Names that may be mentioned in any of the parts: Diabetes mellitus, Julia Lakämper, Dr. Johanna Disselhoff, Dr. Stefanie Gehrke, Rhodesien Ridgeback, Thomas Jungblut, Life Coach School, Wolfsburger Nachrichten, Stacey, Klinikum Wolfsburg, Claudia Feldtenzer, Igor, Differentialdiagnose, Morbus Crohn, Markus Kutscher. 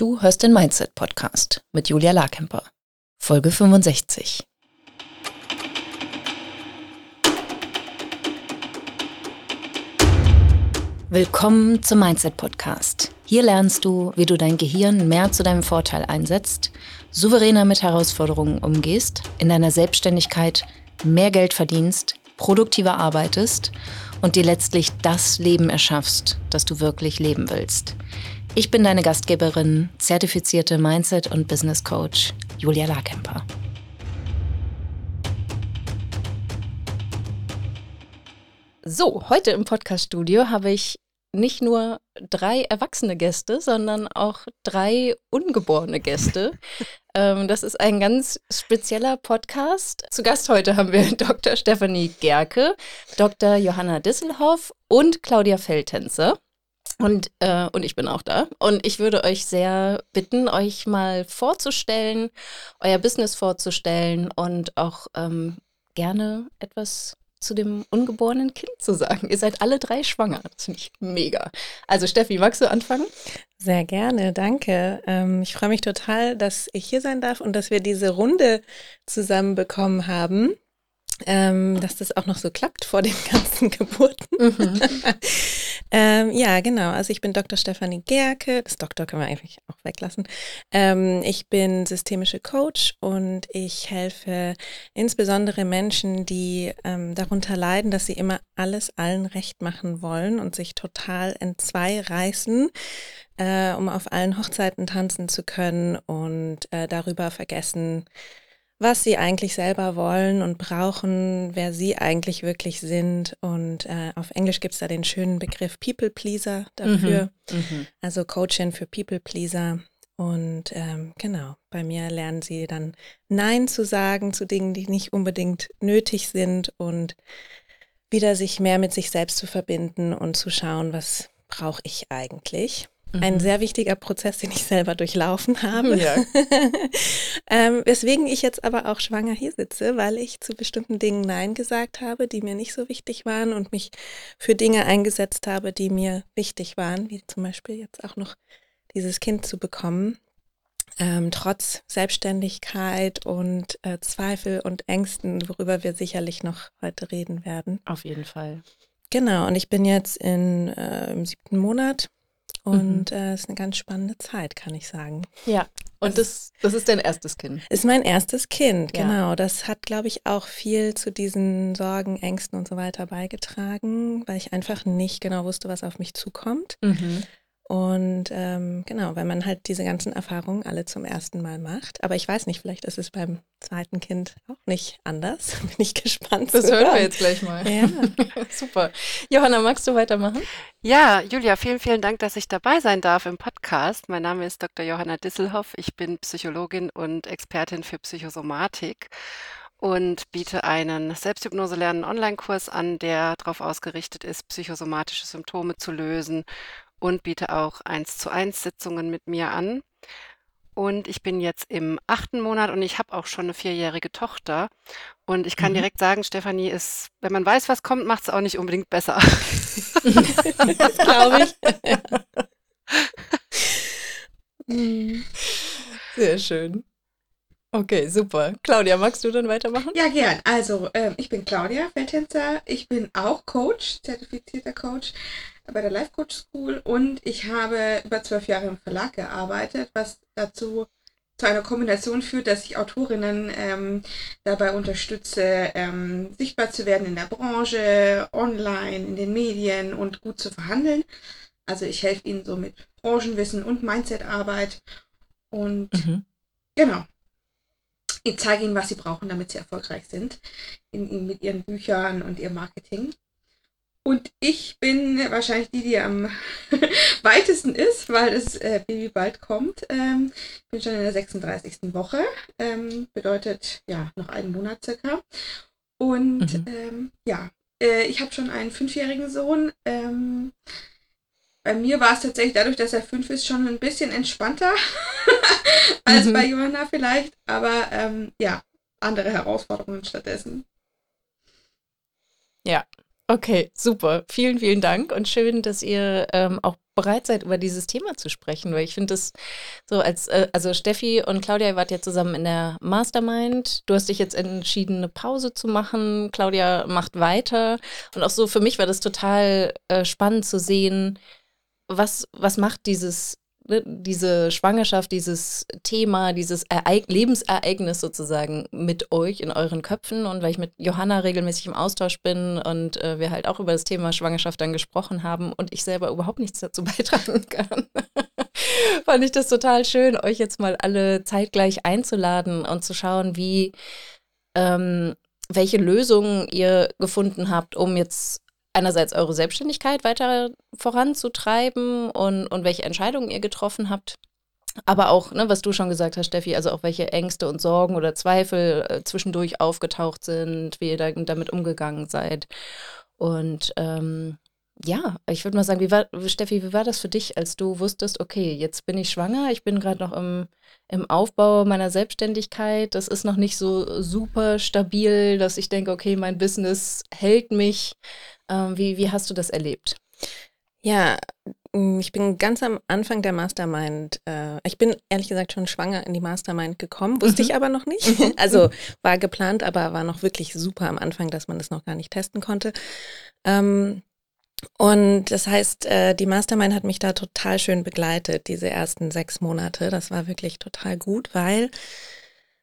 Du hörst den Mindset-Podcast mit Julia Lakämper, Folge 65. Willkommen zum Mindset-Podcast. Hier lernst du, wie du dein Gehirn mehr zu deinem Vorteil einsetzt, souveräner mit Herausforderungen umgehst, in deiner Selbstständigkeit mehr Geld verdienst, produktiver arbeitest und dir letztlich das Leben erschaffst, das du wirklich leben willst. Ich bin deine Gastgeberin, zertifizierte Mindset- und Business Coach Julia Lakämper. So, heute im Podcast-Studio habe ich nicht nur 3 erwachsene Gäste, sondern auch 3 ungeborene Gäste. Das ist ein ganz spezieller Podcast. Zu Gast heute haben wir Dr. Stefanie Gehrke, Dr. Johanna Disselhoff und Claudia Feldtenzer. Und ich bin auch da. Und ich würde euch sehr bitten, euch mal vorzustellen, euer Business vorzustellen und auch gerne etwas zu dem ungeborenen Kind zu sagen. Ihr seid alle 3 schwanger. Das finde ich mega. Also Steffi, magst du anfangen? Sehr gerne, danke. Ich freue mich total, dass ich hier sein darf und dass wir diese Runde zusammenbekommen haben. Dass das auch noch so klappt vor den ganzen Geburten. Mhm. Ja, genau. Also ich bin Dr. Stefanie Gehrke. Das Doktor können wir eigentlich auch weglassen. Ich bin systemische Coach und ich helfe insbesondere Menschen, die darunter leiden, dass sie immer alles allen recht machen wollen und sich total entzwei reißen, um auf allen Hochzeiten tanzen zu können und darüber vergessen, was sie eigentlich selber wollen und brauchen, wer sie eigentlich wirklich sind. Und auf Englisch gibt es da den schönen Begriff People Pleaser dafür, also Coaching für People Pleaser. Und genau, bei mir lernen sie dann Nein zu sagen zu Dingen, die nicht unbedingt nötig sind und wieder sich mehr mit sich selbst zu verbinden und zu schauen, was brauche ich eigentlich. Ein sehr wichtiger Prozess, den ich selber durchlaufen habe. Ja. Weswegen ich jetzt aber auch schwanger hier sitze, weil ich zu bestimmten Dingen Nein gesagt habe, die mir nicht so wichtig waren und mich für Dinge eingesetzt habe, die mir wichtig waren, wie zum Beispiel jetzt auch noch dieses Kind zu bekommen. Trotz Selbstständigkeit und Zweifel und Ängsten, worüber wir sicherlich noch heute reden werden. Auf jeden Fall. Genau, und ich bin jetzt im 7. Monat. Und es ist eine ganz spannende Zeit, kann ich sagen. Ja, und das ist dein erstes Kind. Ist mein erstes Kind, ja. Genau. Das hat, glaube ich, auch viel zu diesen Sorgen, Ängsten und so weiter beigetragen, weil ich einfach nicht genau wusste, was auf mich zukommt. Mhm. Und genau, weil man halt diese ganzen Erfahrungen alle zum ersten Mal macht. Aber ich weiß nicht, vielleicht ist es beim zweiten Kind auch nicht anders. Bin ich gespannt. Das hören wir jetzt gleich mal. Ja. Super. Johanna, magst du weitermachen? Ja, Julia, vielen, vielen Dank, dass ich dabei sein darf im Podcast. Mein Name ist Dr. Johanna Disselhoff. Ich bin Psychologin und Expertin für Psychosomatik und biete einen Selbsthypnose-Lernen-Online-Kurs an, der darauf ausgerichtet ist, psychosomatische Symptome zu lösen. Und biete auch 1:1 Sitzungen mit mir an. Und ich bin jetzt im 8. Monat und ich habe auch schon eine 4-jährige Tochter. Und ich kann direkt sagen, Stefanie ist, wenn man weiß, was kommt, macht es auch nicht unbedingt besser. Das glaube ich. Sehr schön. Okay, super. Claudia, magst du dann weitermachen? Ja, gern. Also, ich bin Claudia Feldtenzer. Ich bin auch Coach, zertifizierter Coach bei der Life Coach School und ich habe über 12 Jahre im Verlag gearbeitet, was dazu zu einer Kombination führt, dass ich Autorinnen dabei unterstütze, sichtbar zu werden in der Branche, online, in den Medien und gut zu verhandeln. Also ich helfe ihnen so mit Branchenwissen und Mindsetarbeit und genau. Ich zeige ihnen, was sie brauchen, damit sie erfolgreich sind mit ihren Büchern und ihrem Marketing. Und ich bin wahrscheinlich die am weitesten ist, weil das Baby bald kommt. Ich bin schon in der 36. Woche, bedeutet ja noch einen Monat circa. Und ich habe schon einen 5-jährigen Sohn. Bei mir war es tatsächlich dadurch, dass er 5 ist, schon ein bisschen entspannter als bei Johanna vielleicht. Aber andere Herausforderungen stattdessen. Ja, Okay, super. Vielen, vielen Dank und schön, dass ihr auch bereit seid, über dieses Thema zu sprechen, weil ich finde das so als, also Steffi und Claudia, ihr wart ja zusammen in der Mastermind, du hast dich jetzt entschieden, eine Pause zu machen, Claudia macht weiter und auch so für mich war das total spannend zu sehen, was macht diese Schwangerschaft, dieses Thema, dieses Lebensereignis sozusagen mit euch in euren Köpfen. Und weil ich mit Johanna regelmäßig im Austausch bin und wir halt auch über das Thema Schwangerschaft dann gesprochen haben und ich selber überhaupt nichts dazu beitragen kann, fand ich das total schön, euch jetzt mal alle zeitgleich einzuladen und zu schauen, wie welche Lösungen ihr gefunden habt, um jetzt einerseits eure Selbstständigkeit weiter voranzutreiben und welche Entscheidungen ihr getroffen habt, aber auch, ne, was du schon gesagt hast, Steffi, also auch welche Ängste und Sorgen oder Zweifel zwischendurch aufgetaucht sind, wie ihr damit umgegangen seid. Und ja, ich würde mal sagen, Steffi, wie war das für dich, als du wusstest, okay, jetzt bin ich schwanger, ich bin gerade noch im Aufbau meiner Selbstständigkeit, das ist noch nicht so super stabil, dass ich denke, okay, mein Business hält mich. Wie hast du das erlebt? Ja, ich bin ganz am Anfang der Mastermind, ich bin ehrlich gesagt schon schwanger in die Mastermind gekommen, wusste ich aber noch nicht. Also war geplant, aber war noch wirklich super am Anfang, dass man das noch gar nicht testen konnte. Und das heißt, die Mastermind hat mich da total schön begleitet, diese ersten 6 Monate. Das war wirklich total gut, weil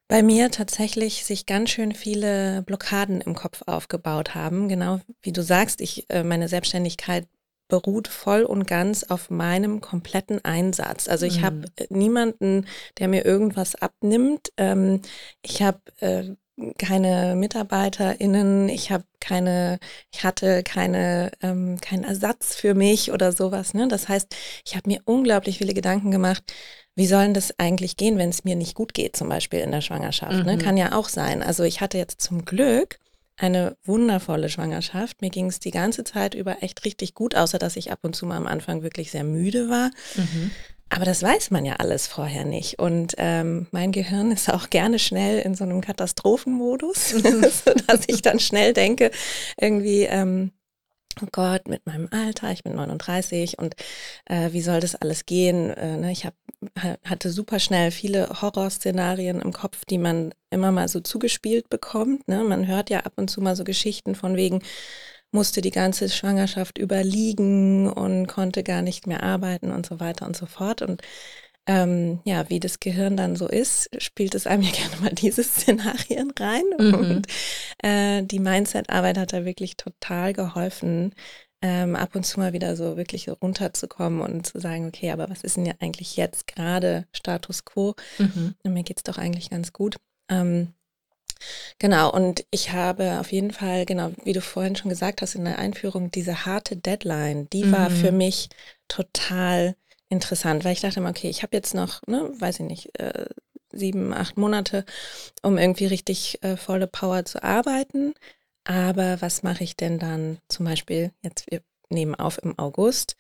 bei mir tatsächlich sich ganz schön viele Blockaden im Kopf aufgebaut haben. Genau wie du sagst, meine Selbstständigkeit beruht voll und ganz auf meinem kompletten Einsatz. Also ich habe niemanden, der mir irgendwas abnimmt. Ich habe keine MitarbeiterInnen, ich hatte keinen Ersatz für mich oder sowas, ne? Das heißt, ich habe mir unglaublich viele Gedanken gemacht, wie soll denn das eigentlich gehen, wenn es mir nicht gut geht, zum Beispiel in der Schwangerschaft, ne? Kann ja auch sein. Also ich hatte jetzt zum Glück eine wundervolle Schwangerschaft. Mir ging es die ganze Zeit über echt richtig gut, außer dass ich ab und zu mal am Anfang wirklich sehr müde war. Aber das weiß man ja alles vorher nicht. Und mein Gehirn ist auch gerne schnell in so einem Katastrophenmodus, sodass ich dann schnell denke, irgendwie, oh Gott, mit meinem Alter, ich bin 39 und wie soll das alles gehen? Ne? Ich hatte super schnell viele Horrorszenarien im Kopf, die man immer mal so zugespielt bekommt. Ne? Man hört ja ab und zu mal so Geschichten von wegen, musste die ganze Schwangerschaft überliegen und konnte gar nicht mehr arbeiten und so weiter und so fort. Und ja, wie das Gehirn dann so ist, spielt es einem ja gerne mal diese Szenarien rein. Und die Mindset-Arbeit hat da wirklich total geholfen, ab und zu mal wieder so wirklich runterzukommen und zu sagen, okay, aber was ist denn ja eigentlich jetzt gerade Status quo? Und mir geht es doch eigentlich ganz gut. Genau, und ich habe auf jeden Fall, genau, wie du vorhin schon gesagt hast in der Einführung, diese harte Deadline, die war für mich total interessant, weil ich dachte immer, okay, ich habe jetzt noch, ne, weiß ich nicht, 7, 8 Monate, um irgendwie richtig volle Power zu arbeiten, aber was mache ich denn dann zum Beispiel, jetzt wir nehmen auf im August,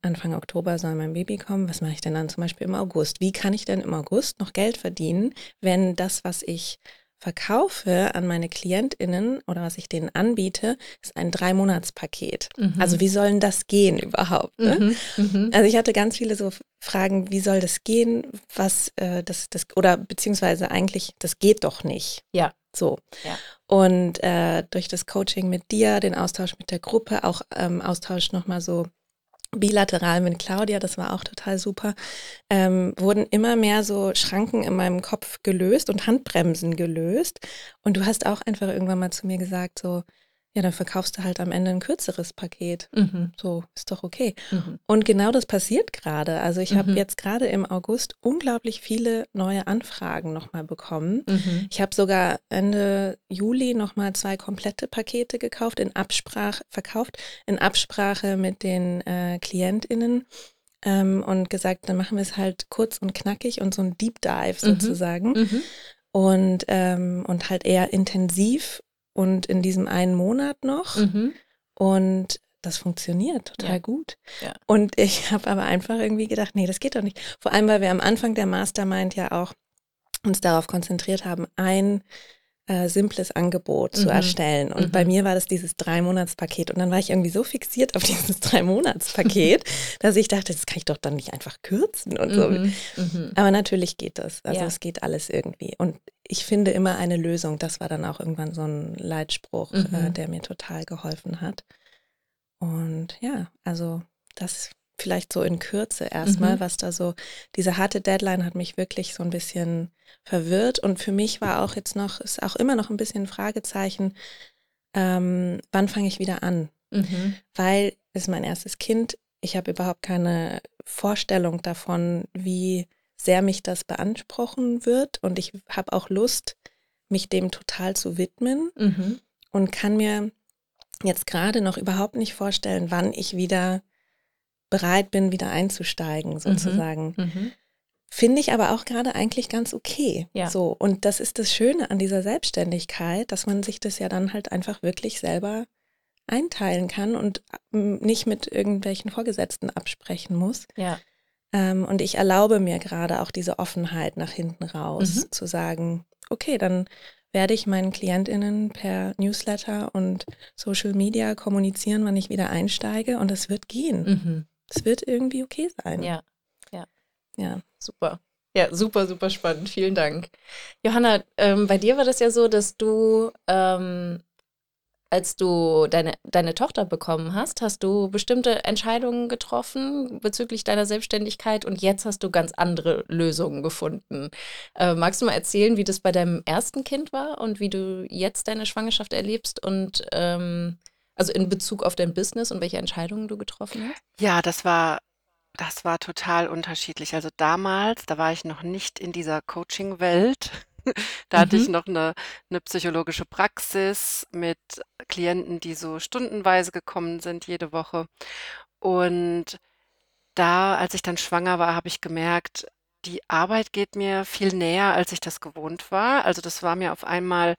Anfang Oktober soll mein Baby kommen, was mache ich denn dann zum Beispiel im August? Wie kann ich denn im August noch Geld verdienen, wenn das, was ich verkaufe an meine KlientInnen oder was ich denen anbiete, ist ein 3-Monats-Paket. Also wie soll denn das gehen überhaupt? Ne? Also ich hatte ganz viele so Fragen, wie soll das gehen, was das oder beziehungsweise eigentlich, das geht doch nicht. Ja. So. Ja. Und durch das Coaching mit dir, den Austausch mit der Gruppe, auch Austausch nochmal so bilateral mit Claudia, das war auch total super, wurden immer mehr so Schranken in meinem Kopf gelöst und Handbremsen gelöst. Und du hast auch einfach irgendwann mal zu mir gesagt, so, ja, dann verkaufst du halt am Ende ein kürzeres Paket. So, ist doch okay. Und genau das passiert gerade. Also ich habe jetzt gerade im August unglaublich viele neue Anfragen nochmal bekommen. Ich habe sogar Ende Juli nochmal 2 komplette Pakete gekauft, in Absprache mit den KlientInnen und gesagt, dann machen wir es halt kurz und knackig und so ein Deep Dive sozusagen und halt eher intensiv und in diesem einen Monat noch und das funktioniert total gut. Und ich habe aber einfach irgendwie gedacht, nee, das geht doch nicht. Vor allem, weil wir am Anfang der Mastermind ja auch uns darauf konzentriert haben, ein simples Angebot zu erstellen. Und bei mir war das dieses 3-Monats-Paket. Und dann war ich irgendwie so fixiert auf dieses 3-Monats-Paket, dass ich dachte, das kann ich doch dann nicht einfach kürzen und so. Aber natürlich geht das. Also es geht alles irgendwie. Und ich finde immer eine Lösung. Das war dann auch irgendwann so ein Leitspruch, der mir total geholfen hat. Und ja, also das vielleicht so in Kürze erstmal, was da so, diese harte Deadline hat mich wirklich so ein bisschen verwirrt. Und für mich war auch jetzt noch, ist auch immer noch ein bisschen ein Fragezeichen, wann fange ich wieder an? Weil es ist mein erstes Kind, ich habe überhaupt keine Vorstellung davon, wie sehr mich das beanspruchen wird. Und ich habe auch Lust, mich dem total zu widmen und kann mir jetzt gerade noch überhaupt nicht vorstellen, wann ich wieder bereit bin, wieder einzusteigen, sozusagen. Finde ich aber auch gerade eigentlich ganz okay. So. Und das ist das Schöne an dieser Selbstständigkeit, dass man sich das ja dann halt einfach wirklich selber einteilen kann und nicht mit irgendwelchen Vorgesetzten absprechen muss. Und ich erlaube mir gerade auch diese Offenheit nach hinten raus, zu sagen, okay, dann werde ich meinen KlientInnen per Newsletter und Social Media kommunizieren, wann ich wieder einsteige, und das wird gehen. Es wird irgendwie okay sein. Ja. Super. Ja, super, super spannend. Vielen Dank. Johanna, bei dir war das ja so, dass du, als du deine Tochter bekommen hast, hast du bestimmte Entscheidungen getroffen bezüglich deiner Selbstständigkeit, und jetzt hast du ganz andere Lösungen gefunden. Magst du mal erzählen, wie das bei deinem ersten Kind war und wie du jetzt deine Schwangerschaft erlebst und also in Bezug auf dein Business und welche Entscheidungen du getroffen hast? Ja, das war total unterschiedlich. Also damals, da war ich noch nicht in dieser Coaching-Welt. Da hatte ich noch eine psychologische Praxis mit Klienten, die so stundenweise gekommen sind, jede Woche. Und da, als ich dann schwanger war, habe ich gemerkt, die Arbeit geht mir viel näher, als ich das gewohnt war. Also das war mir auf einmal,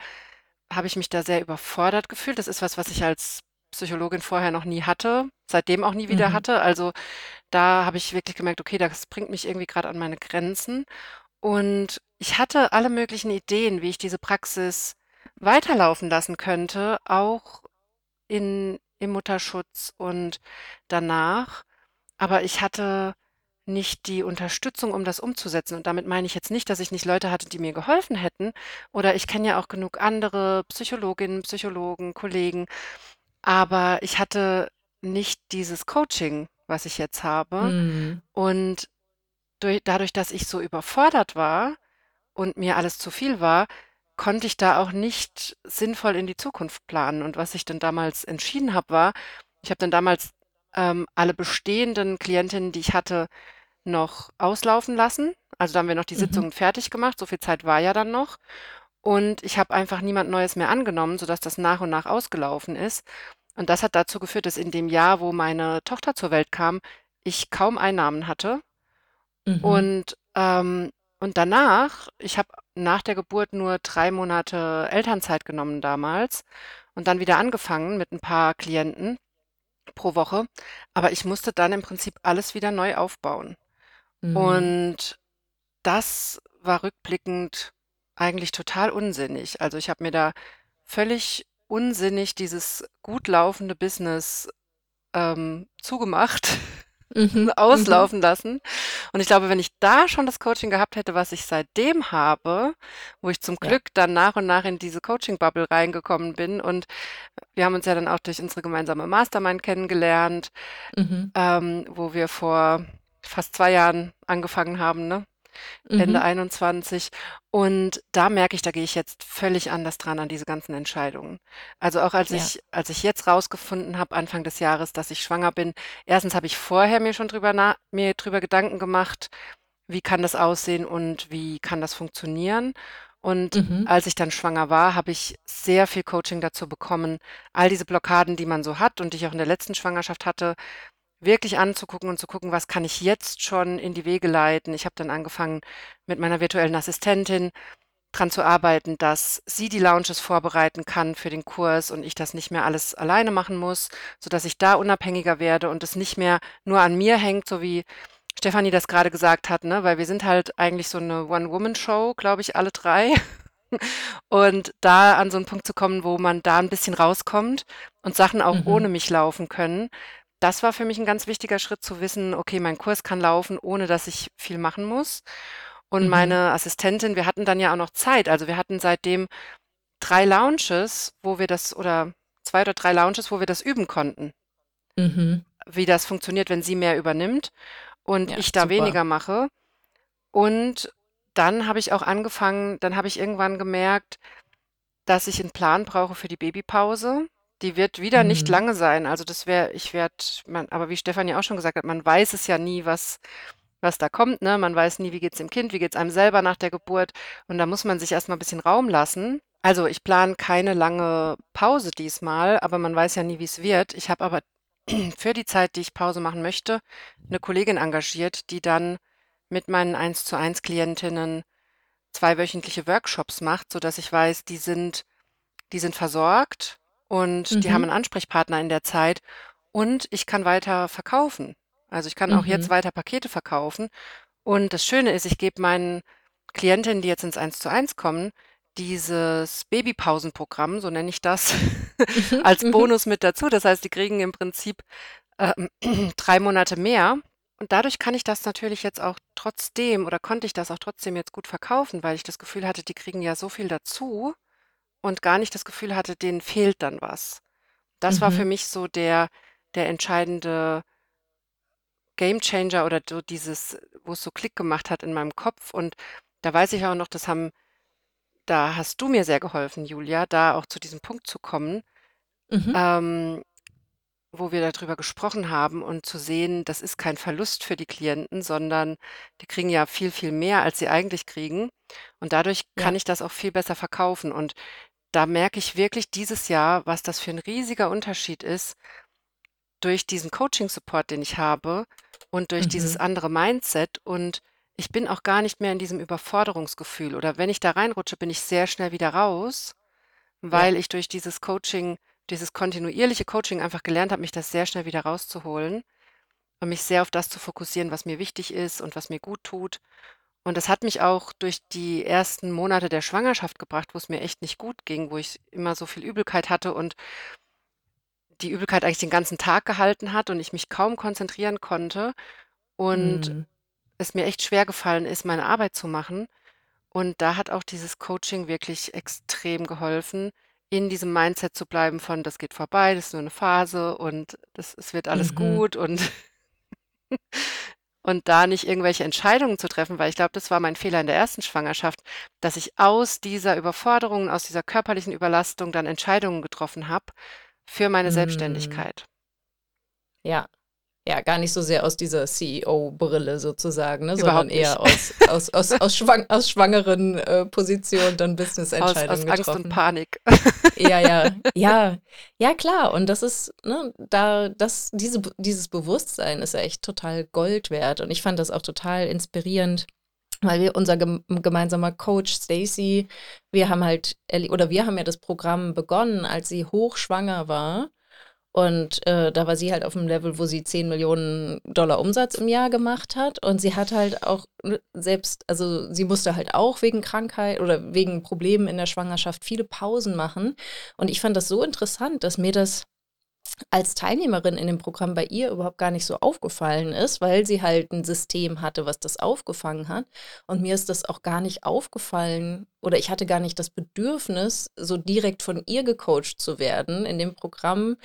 habe ich mich da sehr überfordert gefühlt. Das ist was ich als Psychologin vorher noch nie hatte, seitdem auch nie wieder hatte. Also da habe ich wirklich gemerkt, okay, das bringt mich irgendwie gerade an meine Grenzen. Und ich hatte alle möglichen Ideen, wie ich diese Praxis weiterlaufen lassen könnte, auch im Mutterschutz und danach. Aber ich hatte nicht die Unterstützung, um das umzusetzen. Und damit meine ich jetzt nicht, dass ich nicht Leute hatte, die mir geholfen hätten. Oder ich kenne ja auch genug andere Psychologinnen, Psychologen, Kollegen. Aber ich hatte nicht dieses Coaching, was ich jetzt habe. Und dadurch, dass ich so überfordert war und mir alles zu viel war, konnte ich da auch nicht sinnvoll in die Zukunft planen. Und was ich dann damals entschieden habe, war, ich habe dann damals alle bestehenden Klientinnen, die ich hatte, noch auslaufen lassen. Also da haben wir noch die Sitzungen fertig gemacht. So viel Zeit war ja dann noch. Und ich habe einfach niemand Neues mehr angenommen, sodass das nach und nach ausgelaufen ist. Und das hat dazu geführt, dass in dem Jahr, wo meine Tochter zur Welt kam, ich kaum Einnahmen hatte. Und danach, ich habe nach der Geburt nur 3 Monate Elternzeit genommen damals und dann wieder angefangen mit ein paar Klienten pro Woche. Aber ich musste dann im Prinzip alles wieder neu aufbauen. Und das war rückblickend eigentlich total unsinnig. Also ich habe mir da völlig unsinnig dieses gut laufende Business zugemacht. Auslaufen lassen. Und ich glaube, wenn ich da schon das Coaching gehabt hätte, was ich seitdem habe, wo ich zum Glück dann nach und nach in diese Coaching-Bubble reingekommen bin, und wir haben uns ja dann auch durch unsere gemeinsame Mastermind kennengelernt, wo wir vor fast 2 Jahren angefangen haben, ne? Ende 21. Und da merke ich, da gehe ich jetzt völlig anders dran an diese ganzen Entscheidungen. Also auch als ich jetzt rausgefunden habe, Anfang des Jahres, dass ich schwanger bin, erstens habe ich vorher mir schon drüber Gedanken gemacht, wie kann das aussehen und wie kann das funktionieren. Und als ich dann schwanger war, habe ich sehr viel Coaching dazu bekommen, all diese Blockaden, die man so hat und die ich auch in der letzten Schwangerschaft hatte, wirklich anzugucken und zu gucken, was kann ich jetzt schon in die Wege leiten. Ich habe dann angefangen, mit meiner virtuellen Assistentin dran zu arbeiten, dass sie die Launches vorbereiten kann für den Kurs und ich das nicht mehr alles alleine machen muss, sodass ich da unabhängiger werde und es nicht mehr nur an mir hängt, so wie Stefanie das gerade gesagt hat, ne? Weil wir sind halt eigentlich so eine One-Woman-Show, glaube ich, alle drei. Und da an so einen Punkt zu kommen, wo man da ein bisschen rauskommt und Sachen auch ohne mich laufen können, das war für mich ein ganz wichtiger Schritt zu wissen, okay, mein Kurs kann laufen, ohne dass ich viel machen muss. Und meine Assistentin, wir hatten dann ja auch noch Zeit. Also wir hatten seitdem 3 Lounges, wo wir das, oder 2 oder 3 Lounges, wo wir das üben konnten, wie das funktioniert, wenn sie mehr übernimmt und Ja, ich da super. Weniger mache. Und dann habe ich auch angefangen, dann habe ich irgendwann gemerkt, dass ich einen Plan brauche für die Babypause. Die wird wieder nicht lange sein. Also das wäre, aber wie Stefanie auch schon gesagt hat, man weiß es ja nie, was da kommt, ne? Man weiß nie, wie geht's dem Kind, wie geht's einem selber nach der Geburt. Und da muss man sich erstmal ein bisschen Raum lassen. Also ich plane keine lange Pause diesmal, aber man weiß ja nie, wie es wird. Ich habe aber für die Zeit, die ich Pause machen möchte, eine Kollegin engagiert, die dann mit meinen 1:1 Klientinnen 2-wöchentliche Workshops macht, sodass ich weiß, die sind versorgt und die haben einen Ansprechpartner in der Zeit und ich kann weiter verkaufen. Also ich kann auch jetzt weiter Pakete verkaufen. Und das Schöne ist, ich gebe meinen Klientinnen, die jetzt ins 1:1 kommen, dieses Babypausenprogramm, so nenne ich das, als Bonus mit dazu. Das heißt, die kriegen im Prinzip 3 Monate mehr. Und dadurch kann ich das natürlich jetzt auch trotzdem oder konnte ich das auch trotzdem jetzt gut verkaufen, weil ich das Gefühl hatte, die kriegen ja so viel dazu und gar nicht das Gefühl hatte, denen fehlt dann was. Das war für mich so der entscheidende Gamechanger oder so dieses, wo es so Klick gemacht hat in meinem Kopf. Und da weiß ich auch noch, da hast du mir sehr geholfen, Julia, da auch zu diesem Punkt zu kommen, wo wir darüber gesprochen haben und zu sehen, das ist kein Verlust für die Klienten, sondern die kriegen ja viel, viel mehr, als sie eigentlich kriegen. Und dadurch kann ich das auch viel besser verkaufen. Und da merke ich wirklich dieses Jahr, was das für ein riesiger Unterschied ist, durch diesen Coaching-Support, den ich habe und durch dieses andere Mindset. Und ich bin auch gar nicht mehr in diesem Überforderungsgefühl. Oder wenn ich da reinrutsche, bin ich sehr schnell wieder raus, weil ich durch dieses Coaching, dieses kontinuierliche Coaching einfach gelernt habe, mich das sehr schnell wieder rauszuholen und mich sehr auf das zu fokussieren, was mir wichtig ist und was mir gut tut. Und das hat mich auch durch die ersten Monate der Schwangerschaft gebracht, wo es mir echt nicht gut ging, wo ich immer so viel Übelkeit hatte und die Übelkeit eigentlich den ganzen Tag gehalten hat und ich mich kaum konzentrieren konnte und es mir echt schwer gefallen ist, meine Arbeit zu machen. Und da hat auch dieses Coaching wirklich extrem geholfen, in diesem Mindset zu bleiben von, das geht vorbei, das ist nur eine Phase und es wird alles gut und da nicht irgendwelche Entscheidungen zu treffen, weil ich glaube, das war mein Fehler in der ersten Schwangerschaft, dass ich aus dieser Überforderung, aus dieser körperlichen Überlastung dann Entscheidungen getroffen habe für meine Selbstständigkeit. Ja, gar nicht so sehr aus dieser CEO-Brille sozusagen, ne, sondern eher aus schwangeren Positionen dann Business-Entscheidungen aus getroffen. Angst und Panik. Ja, klar. Und das ist, ne, dieses Bewusstsein ist ja echt total Gold wert. Und ich fand das auch total inspirierend, weil unser gemeinsamer Coach Stacey, wir haben ja das Programm begonnen, als sie hochschwanger war. Und da war sie halt auf dem Level, wo sie 10 Millionen Dollar Umsatz im Jahr gemacht hat. Und sie hat halt auch selbst, also sie musste halt auch wegen Krankheit oder wegen Problemen in der Schwangerschaft viele Pausen machen. Und ich fand das so interessant, dass mir das als Teilnehmerin in dem Programm bei ihr überhaupt gar nicht so aufgefallen ist, weil sie halt ein System hatte, was das aufgefangen hat. Und mir ist das auch gar nicht aufgefallen oder ich hatte gar nicht das Bedürfnis, so direkt von ihr gecoacht zu werden in dem Programm,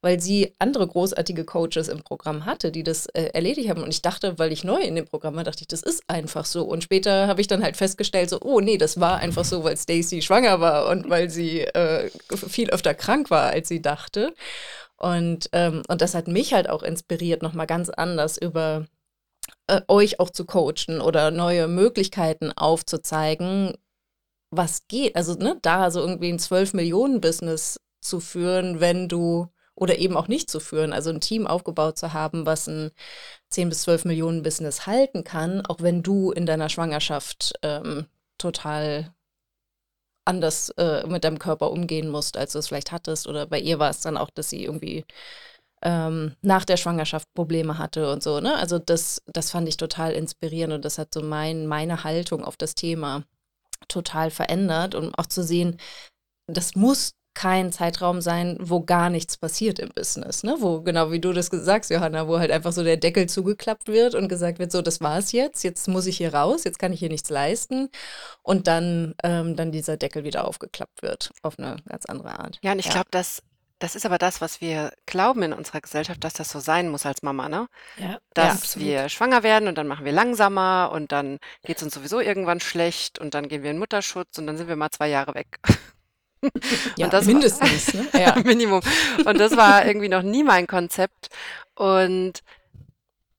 weil sie andere großartige Coaches im Programm hatte, die das erledigt haben. Und ich dachte, weil ich neu in dem Programm war, dachte ich, das ist einfach so. Und später habe ich dann halt festgestellt, so, oh nee, das war einfach so, weil Stacey schwanger war und weil sie viel öfter krank war, als sie dachte. Und das hat mich halt auch inspiriert, nochmal ganz anders über euch auch zu coachen oder neue Möglichkeiten aufzuzeigen, was geht. Also ne, da so irgendwie ein 12-Millionen-Business zu führen, wenn du, oder eben auch nicht zu führen, also ein Team aufgebaut zu haben, was ein 10 bis 12 Millionen-Business halten kann, auch wenn du in deiner Schwangerschaft total anders mit deinem Körper umgehen musst, als du es vielleicht hattest. Oder bei ihr war es dann auch, dass sie irgendwie nach der Schwangerschaft Probleme hatte und so. Ne? Also das fand ich total inspirierend und das hat so meine Haltung auf das Thema total verändert und auch zu sehen, das muss kein Zeitraum sein, wo gar nichts passiert im Business, ne? Wo, genau wie du das sagst, Johanna, wo halt einfach so der Deckel zugeklappt wird und gesagt wird, so, das war's jetzt, jetzt muss ich hier raus, jetzt kann ich hier nichts leisten und dann dieser Deckel wieder aufgeklappt wird, auf eine ganz andere Art. Ja, und ich glaube, das ist aber das, was wir glauben in unserer Gesellschaft, dass das so sein muss als Mama, ne? Ja, dass wir schwanger werden und dann machen wir langsamer und dann geht's uns sowieso irgendwann schlecht und dann gehen wir in Mutterschutz und dann sind wir mal 2 Jahre weg. Ja, und das mindestens, ne? Ja. Minimum. Und das war irgendwie noch nie mein Konzept. Und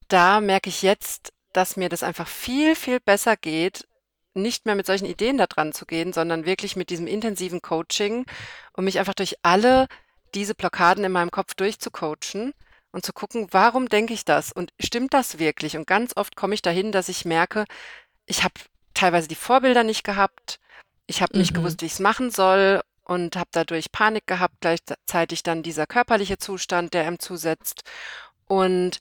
da merke ich jetzt, dass mir das einfach viel, viel besser geht, nicht mehr mit solchen Ideen da dran zu gehen, sondern wirklich mit diesem intensiven Coaching und mich einfach durch alle diese Blockaden in meinem Kopf durchzucoachen und zu gucken, warum denke ich das und stimmt das wirklich? Und ganz oft komme ich dahin, dass ich merke, ich habe teilweise die Vorbilder nicht gehabt, ich habe nicht gewusst, wie ich es machen soll und habe dadurch Panik gehabt, gleichzeitig dann dieser körperliche Zustand, der einem zusetzt. Und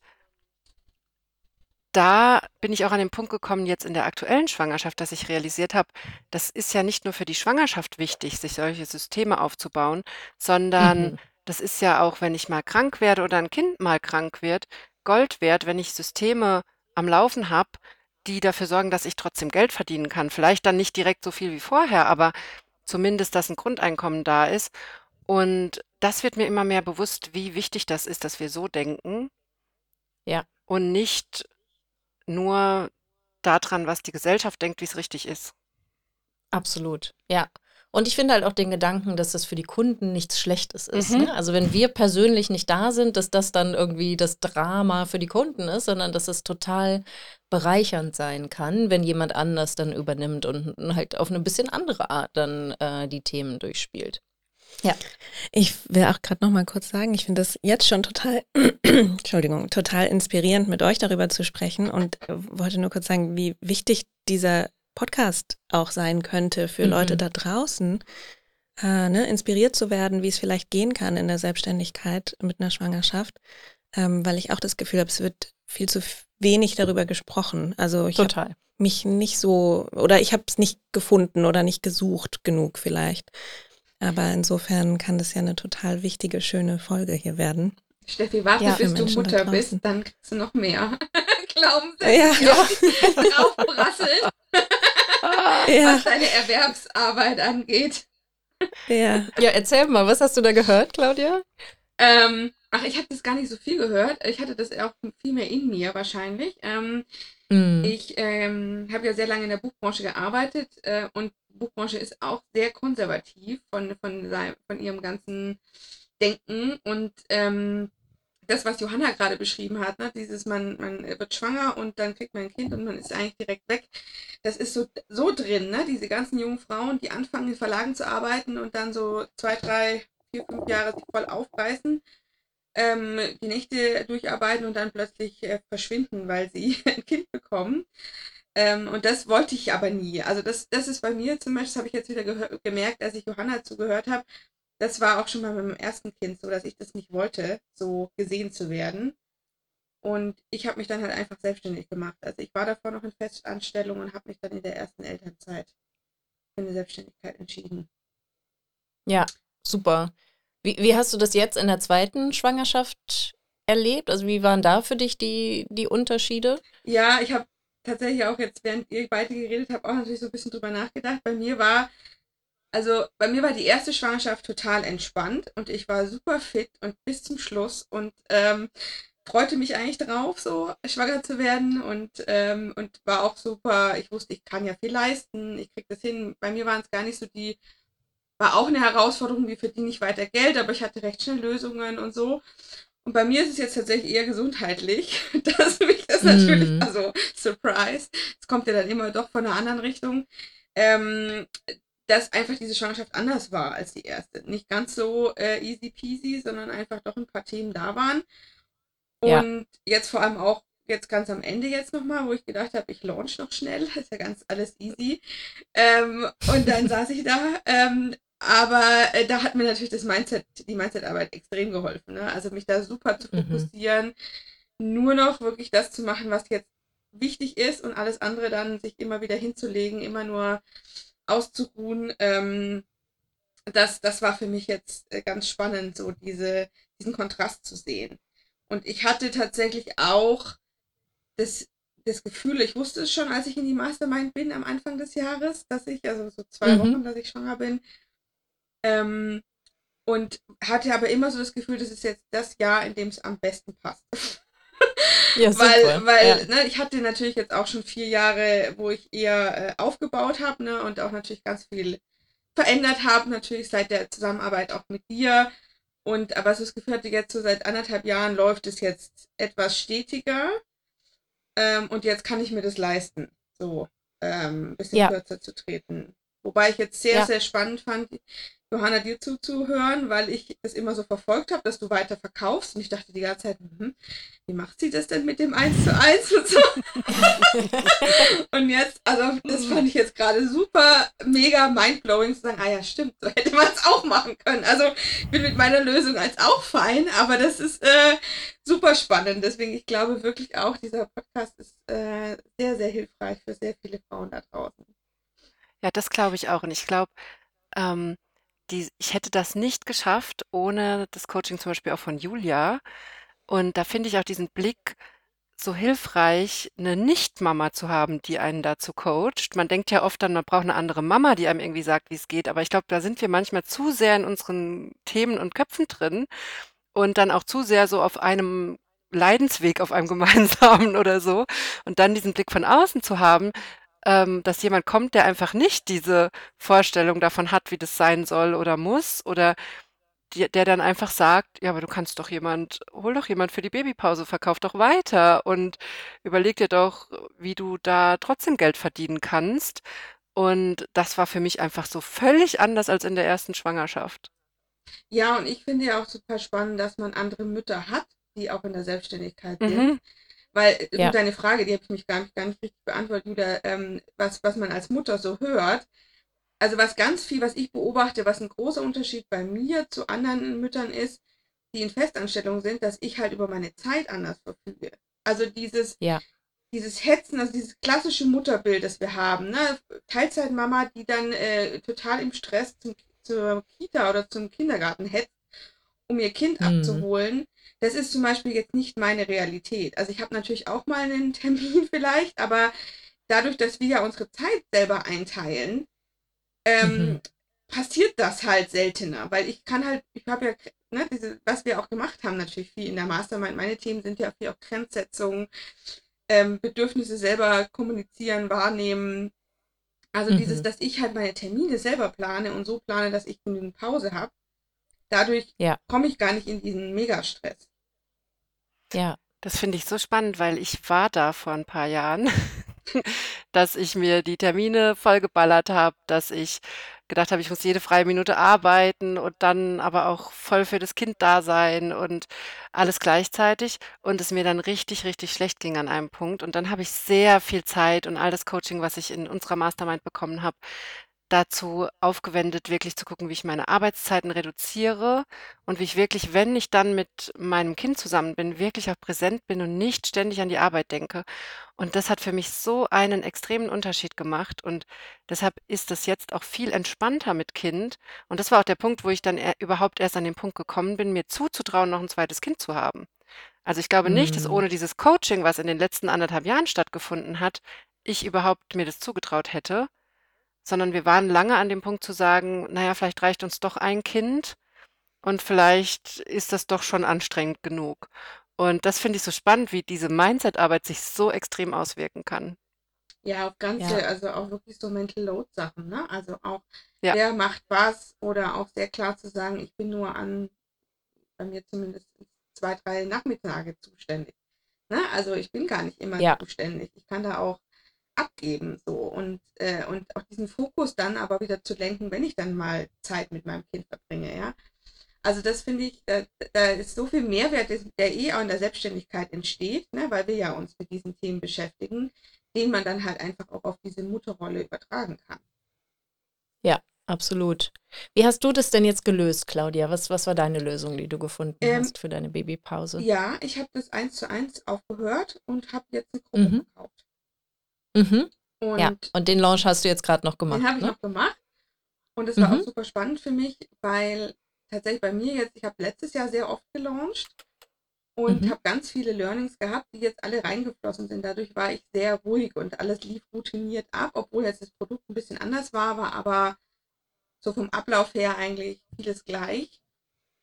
da bin ich auch an den Punkt gekommen, jetzt in der aktuellen Schwangerschaft, dass ich realisiert habe, das ist ja nicht nur für die Schwangerschaft wichtig, sich solche Systeme aufzubauen, sondern das ist ja auch, wenn ich mal krank werde oder ein Kind mal krank wird, Gold wert, wenn ich Systeme am Laufen habe, die dafür sorgen, dass ich trotzdem Geld verdienen kann. Vielleicht dann nicht direkt so viel wie vorher, aber zumindest, dass ein Grundeinkommen da ist. Und das wird mir immer mehr bewusst, wie wichtig das ist, dass wir so denken. Ja. Und nicht nur daran, was die Gesellschaft denkt, wie es richtig ist. Absolut, ja. Und ich finde halt auch den Gedanken, dass das für die Kunden nichts Schlechtes ist. Ne? Also wenn wir persönlich nicht da sind, dass das dann irgendwie das Drama für die Kunden ist, sondern dass es total bereichernd sein kann, wenn jemand anders dann übernimmt und halt auf eine bisschen andere Art dann die Themen durchspielt. Ja, ich will auch gerade noch mal kurz sagen, ich finde das jetzt schon total, Entschuldigung, total inspirierend, mit euch darüber zu sprechen und wollte nur kurz sagen, wie wichtig dieser Podcast auch sein könnte für Leute da draußen, ne, inspiriert zu werden, wie es vielleicht gehen kann in der Selbstständigkeit mit einer Schwangerschaft, weil ich auch das Gefühl habe, es wird viel zu wenig darüber gesprochen. Also ich habe mich nicht so, oder ich habe es nicht gefunden oder nicht gesucht genug vielleicht. Aber insofern kann das ja eine total wichtige, schöne Folge hier werden. Steffi, warte, bis du Mutter bist, dann kriegst du noch mehr. Glaubenssätze, draufprasseln, was deine Erwerbsarbeit angeht. Ja. Ja, erzähl mal, was hast du da gehört, Claudia? Ich habe das gar nicht so viel gehört. Ich hatte das auch viel mehr in mir wahrscheinlich. Ich habe ja sehr lange in der Buchbranche gearbeitet und die Buchbranche ist auch sehr konservativ von ihrem ganzen Denken und das, was Johanna gerade beschrieben hat, ne, dieses man wird schwanger und dann kriegt man ein Kind und man ist eigentlich direkt weg, das ist so drin, ne? Diese ganzen jungen Frauen, die anfangen in Verlagen zu arbeiten und dann so 2, 3, 4, 5 Jahre sich voll aufreißen, die Nächte durcharbeiten und dann plötzlich verschwinden, weil sie ein Kind bekommen. Und das wollte ich aber nie. Also das ist bei mir zum Beispiel, das habe ich jetzt wieder gemerkt, als ich Johanna zugehört habe, das war auch schon bei meinem ersten Kind so, dass ich das nicht wollte, so gesehen zu werden. Und ich habe mich dann halt einfach selbstständig gemacht. Also ich war davor noch in Festanstellung und habe mich dann in der ersten Elternzeit für eine Selbstständigkeit entschieden. Ja, super. Wie hast du das jetzt in der zweiten Schwangerschaft erlebt? Also wie waren da für dich die Unterschiede? Ja, ich habe tatsächlich auch jetzt, während ihr beide geredet habt, auch natürlich so ein bisschen drüber nachgedacht. Bei mir war die erste Schwangerschaft total entspannt und ich war super fit und bis zum Schluss und freute mich eigentlich drauf, so schwanger zu werden und war auch super, ich wusste, ich kann ja viel leisten, ich kriege das hin. Bei mir waren es gar nicht so war auch eine Herausforderung, wie verdiene ich weiter Geld, aber ich hatte recht schnell Lösungen und so. Und bei mir ist es jetzt tatsächlich eher gesundheitlich, dass mich das natürlich, also surprise, es kommt ja dann immer doch von einer anderen Richtung, dass einfach diese Schwangerschaft anders war als die erste. Nicht ganz so easy peasy, sondern einfach doch ein paar Themen da waren. Und jetzt vor allem auch, jetzt ganz am Ende jetzt nochmal, wo ich gedacht habe, ich launch noch schnell, ist ja ganz alles easy. Und dann saß ich da, aber da hat mir natürlich die Mindset-Arbeit extrem geholfen, ne? Also mich da super zu fokussieren, nur noch wirklich das zu machen, was jetzt wichtig ist und alles andere dann sich immer wieder hinzulegen, immer nur auszuruhen. Das war für mich jetzt ganz spannend, so diesen Kontrast zu sehen. Und ich hatte tatsächlich auch das Gefühl, ich wusste es schon, als ich in die Mastermind bin am Anfang des Jahres, dass ich, also so 2 Wochen, dass ich schwanger bin. Und hatte aber immer so das Gefühl, das ist jetzt das Jahr, in dem es am besten passt. Ja, super. Weil ne, ich hatte natürlich jetzt auch schon 4 Jahre, wo ich eher aufgebaut habe, ne, und auch natürlich ganz viel verändert habe, natürlich seit der Zusammenarbeit auch mit dir. Aber so das Gefühl hatte jetzt so seit 1,5 Jahren läuft es jetzt etwas stetiger. Und jetzt kann ich mir das leisten, so ein bisschen kürzer zu treten. Wobei ich jetzt sehr, sehr spannend fand, Johanna, dir zuzuhören, weil ich das immer so verfolgt habe, dass du weiter verkaufst. Und ich dachte die ganze Zeit, wie macht sie das denn mit dem 1:1 und so? Und jetzt, also das fand ich jetzt gerade super, mega mindblowing zu sagen, ah ja, stimmt, so hätte man es auch machen können. Also ich bin mit meiner Lösung als auch fein, aber das ist super spannend. Deswegen, ich glaube wirklich auch, dieser Podcast ist sehr, sehr hilfreich für sehr viele Frauen da draußen. Ja, das glaube ich auch. Und ich glaube, ich hätte das nicht geschafft ohne das Coaching zum Beispiel auch von Julia. Und da finde ich auch diesen Blick so hilfreich, eine Nicht-Mama zu haben, die einen dazu coacht. Man denkt ja oft dann, man braucht eine andere Mama, die einem irgendwie sagt, wie es geht. Aber ich glaube, da sind wir manchmal zu sehr in unseren Themen und Köpfen drin und dann auch zu sehr so auf einem Leidensweg, auf einem gemeinsamen oder so. Und dann diesen Blick von außen zu haben, dass jemand kommt, der einfach nicht diese Vorstellung davon hat, wie das sein soll oder muss, oder der dann einfach sagt, ja, aber du kannst doch hol doch jemand für die Babypause, verkauf doch weiter und überleg dir doch, wie du da trotzdem Geld verdienen kannst. Und das war für mich einfach so völlig anders als in der ersten Schwangerschaft. Ja, und ich finde ja auch super spannend, dass man andere Mütter hat, die auch in der Selbstständigkeit sind. Weil deine Frage, die habe ich mich gar nicht richtig beantwortet, Julia, was man als Mutter so hört. Also was ich beobachte, was ein großer Unterschied bei mir zu anderen Müttern ist, die in Festanstellung sind, dass ich halt über meine Zeit anders verfüge. Also dieses Hetzen, also dieses klassische Mutterbild, das wir haben, ne? Teilzeitmama, die dann total im Stress zur Kita oder zum Kindergarten hetzt, um ihr Kind abzuholen. Das ist zum Beispiel jetzt nicht meine Realität. Also ich habe natürlich auch mal einen Termin vielleicht, aber dadurch, dass wir ja unsere Zeit selber einteilen, passiert das halt seltener, weil ich habe ja, ne, was wir auch gemacht haben, natürlich viel in der Mastermind, meine Themen sind ja viel auch Grenzsetzung, Bedürfnisse selber kommunizieren, wahrnehmen. Also dass ich halt meine Termine selber plane und so plane, dass ich genügend Pause habe. Dadurch komme ich gar nicht in diesen Megastress. Ja, das finde ich so spannend, weil ich war da vor ein paar Jahren, dass ich mir die Termine vollgeballert habe, dass ich gedacht habe, ich muss jede freie Minute arbeiten und dann aber auch voll für das Kind da sein und alles gleichzeitig, und es mir dann richtig, richtig schlecht ging an einem Punkt. Und dann habe ich sehr viel Zeit und all das Coaching, was ich in unserer Mastermind bekommen habe, dazu aufgewendet, wirklich zu gucken, wie ich meine Arbeitszeiten reduziere und wie ich wirklich, wenn ich dann mit meinem Kind zusammen bin, wirklich auch präsent bin und nicht ständig an die Arbeit denke. Und das hat für mich so einen extremen Unterschied gemacht, und deshalb ist das jetzt auch viel entspannter mit Kind. Und das war auch der Punkt, wo ich dann überhaupt erst an den Punkt gekommen bin, mir zuzutrauen, noch ein zweites Kind zu haben. Also ich glaube nicht, dass ohne dieses Coaching, was in den letzten 1,5 Jahren stattgefunden hat, ich überhaupt mir das zugetraut hätte, sondern wir waren lange an dem Punkt zu sagen, naja, vielleicht reicht uns doch ein Kind und vielleicht ist das doch schon anstrengend genug. Und das finde ich so spannend, wie diese Mindset-Arbeit sich so extrem auswirken kann. Ja, auf ganze, also auch wirklich so Mental Load-Sachen, ne? Also auch, wer macht was, oder auch sehr klar zu sagen, ich bin nur bei mir zumindest 2, 3 Nachmittage zuständig. Ne? Also ich bin gar nicht immer zuständig. Ich kann da auch abgeben, so, und auch diesen Fokus dann aber wieder zu lenken, wenn ich dann mal Zeit mit meinem Kind verbringe, ja. Also das finde ich, da ist so viel Mehrwert, der auch in der Selbstständigkeit entsteht, ne, weil wir ja uns mit diesen Themen beschäftigen, den man dann halt einfach auch auf diese Mutterrolle übertragen kann. Ja, absolut. Wie hast du das denn jetzt gelöst, Claudia? Was war deine Lösung, die du gefunden hast für deine Babypause? Ja, ich habe das 1:1 aufgehört und habe jetzt eine Gruppe gekauft. Und den Launch hast du jetzt gerade noch gemacht. Den habe ich noch gemacht. Und es war auch super spannend für mich, weil tatsächlich bei mir jetzt, ich habe letztes Jahr sehr oft gelauncht und habe ganz viele Learnings gehabt, die jetzt alle reingeflossen sind. Dadurch war ich sehr ruhig und alles lief routiniert ab, obwohl jetzt das Produkt ein bisschen anders war aber so vom Ablauf her eigentlich vieles gleich.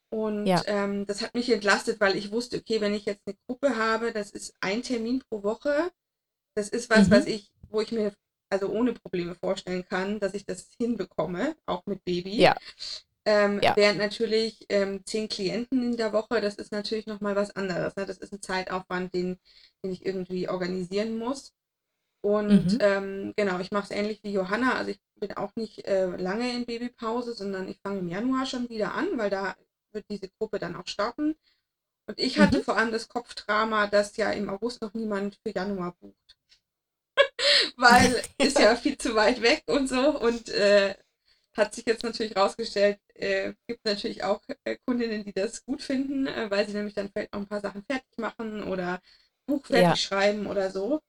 Und das hat mich entlastet, weil ich wusste, okay, wenn ich jetzt eine Gruppe habe, das ist ein Termin pro Woche, das ist was, wo ich mir also ohne Probleme vorstellen kann, dass ich das hinbekomme, auch mit Baby. Ja. Während natürlich 10 Klienten in der Woche, das ist natürlich nochmal was anderes. Ne? Das ist ein Zeitaufwand, den ich irgendwie organisieren muss. Und ich mache es ähnlich wie Johanna. Also ich bin auch nicht lange in Babypause, sondern ich fange im Januar schon wieder an, weil da wird diese Gruppe dann auch starten. Und ich hatte vor allem das Kopfdrama, dass ja im August noch niemand für Januar bucht. Weil ist ja viel zu weit weg und so. Und hat sich jetzt natürlich rausgestellt, gibt natürlich auch Kundinnen, die das gut finden, weil sie nämlich dann vielleicht auch ein paar Sachen fertig machen oder Buch fertig schreiben oder so.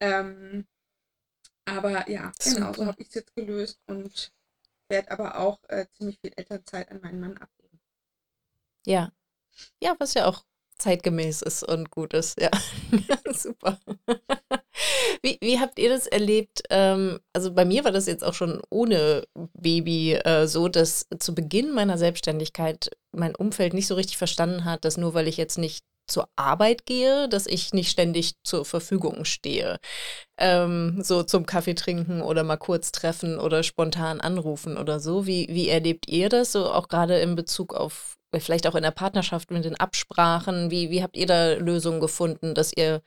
Aber ja, genau, so habe ich es jetzt gelöst und werde aber auch ziemlich viel Elternzeit an meinen Mann abgeben. Ja. Ja, was ja auch zeitgemäß ist und gut ist. Ja, super. Wie habt ihr das erlebt? Also bei mir war das jetzt auch schon ohne Baby so, dass zu Beginn meiner Selbstständigkeit mein Umfeld nicht so richtig verstanden hat, dass nur weil ich jetzt nicht zur Arbeit gehe, dass ich nicht ständig zur Verfügung stehe. So zum Kaffee trinken oder mal kurz treffen oder spontan anrufen oder so. Wie erlebt ihr das so, auch gerade in Bezug auf vielleicht auch in der Partnerschaft mit den Absprachen? Wie habt ihr da Lösungen gefunden, dass ihr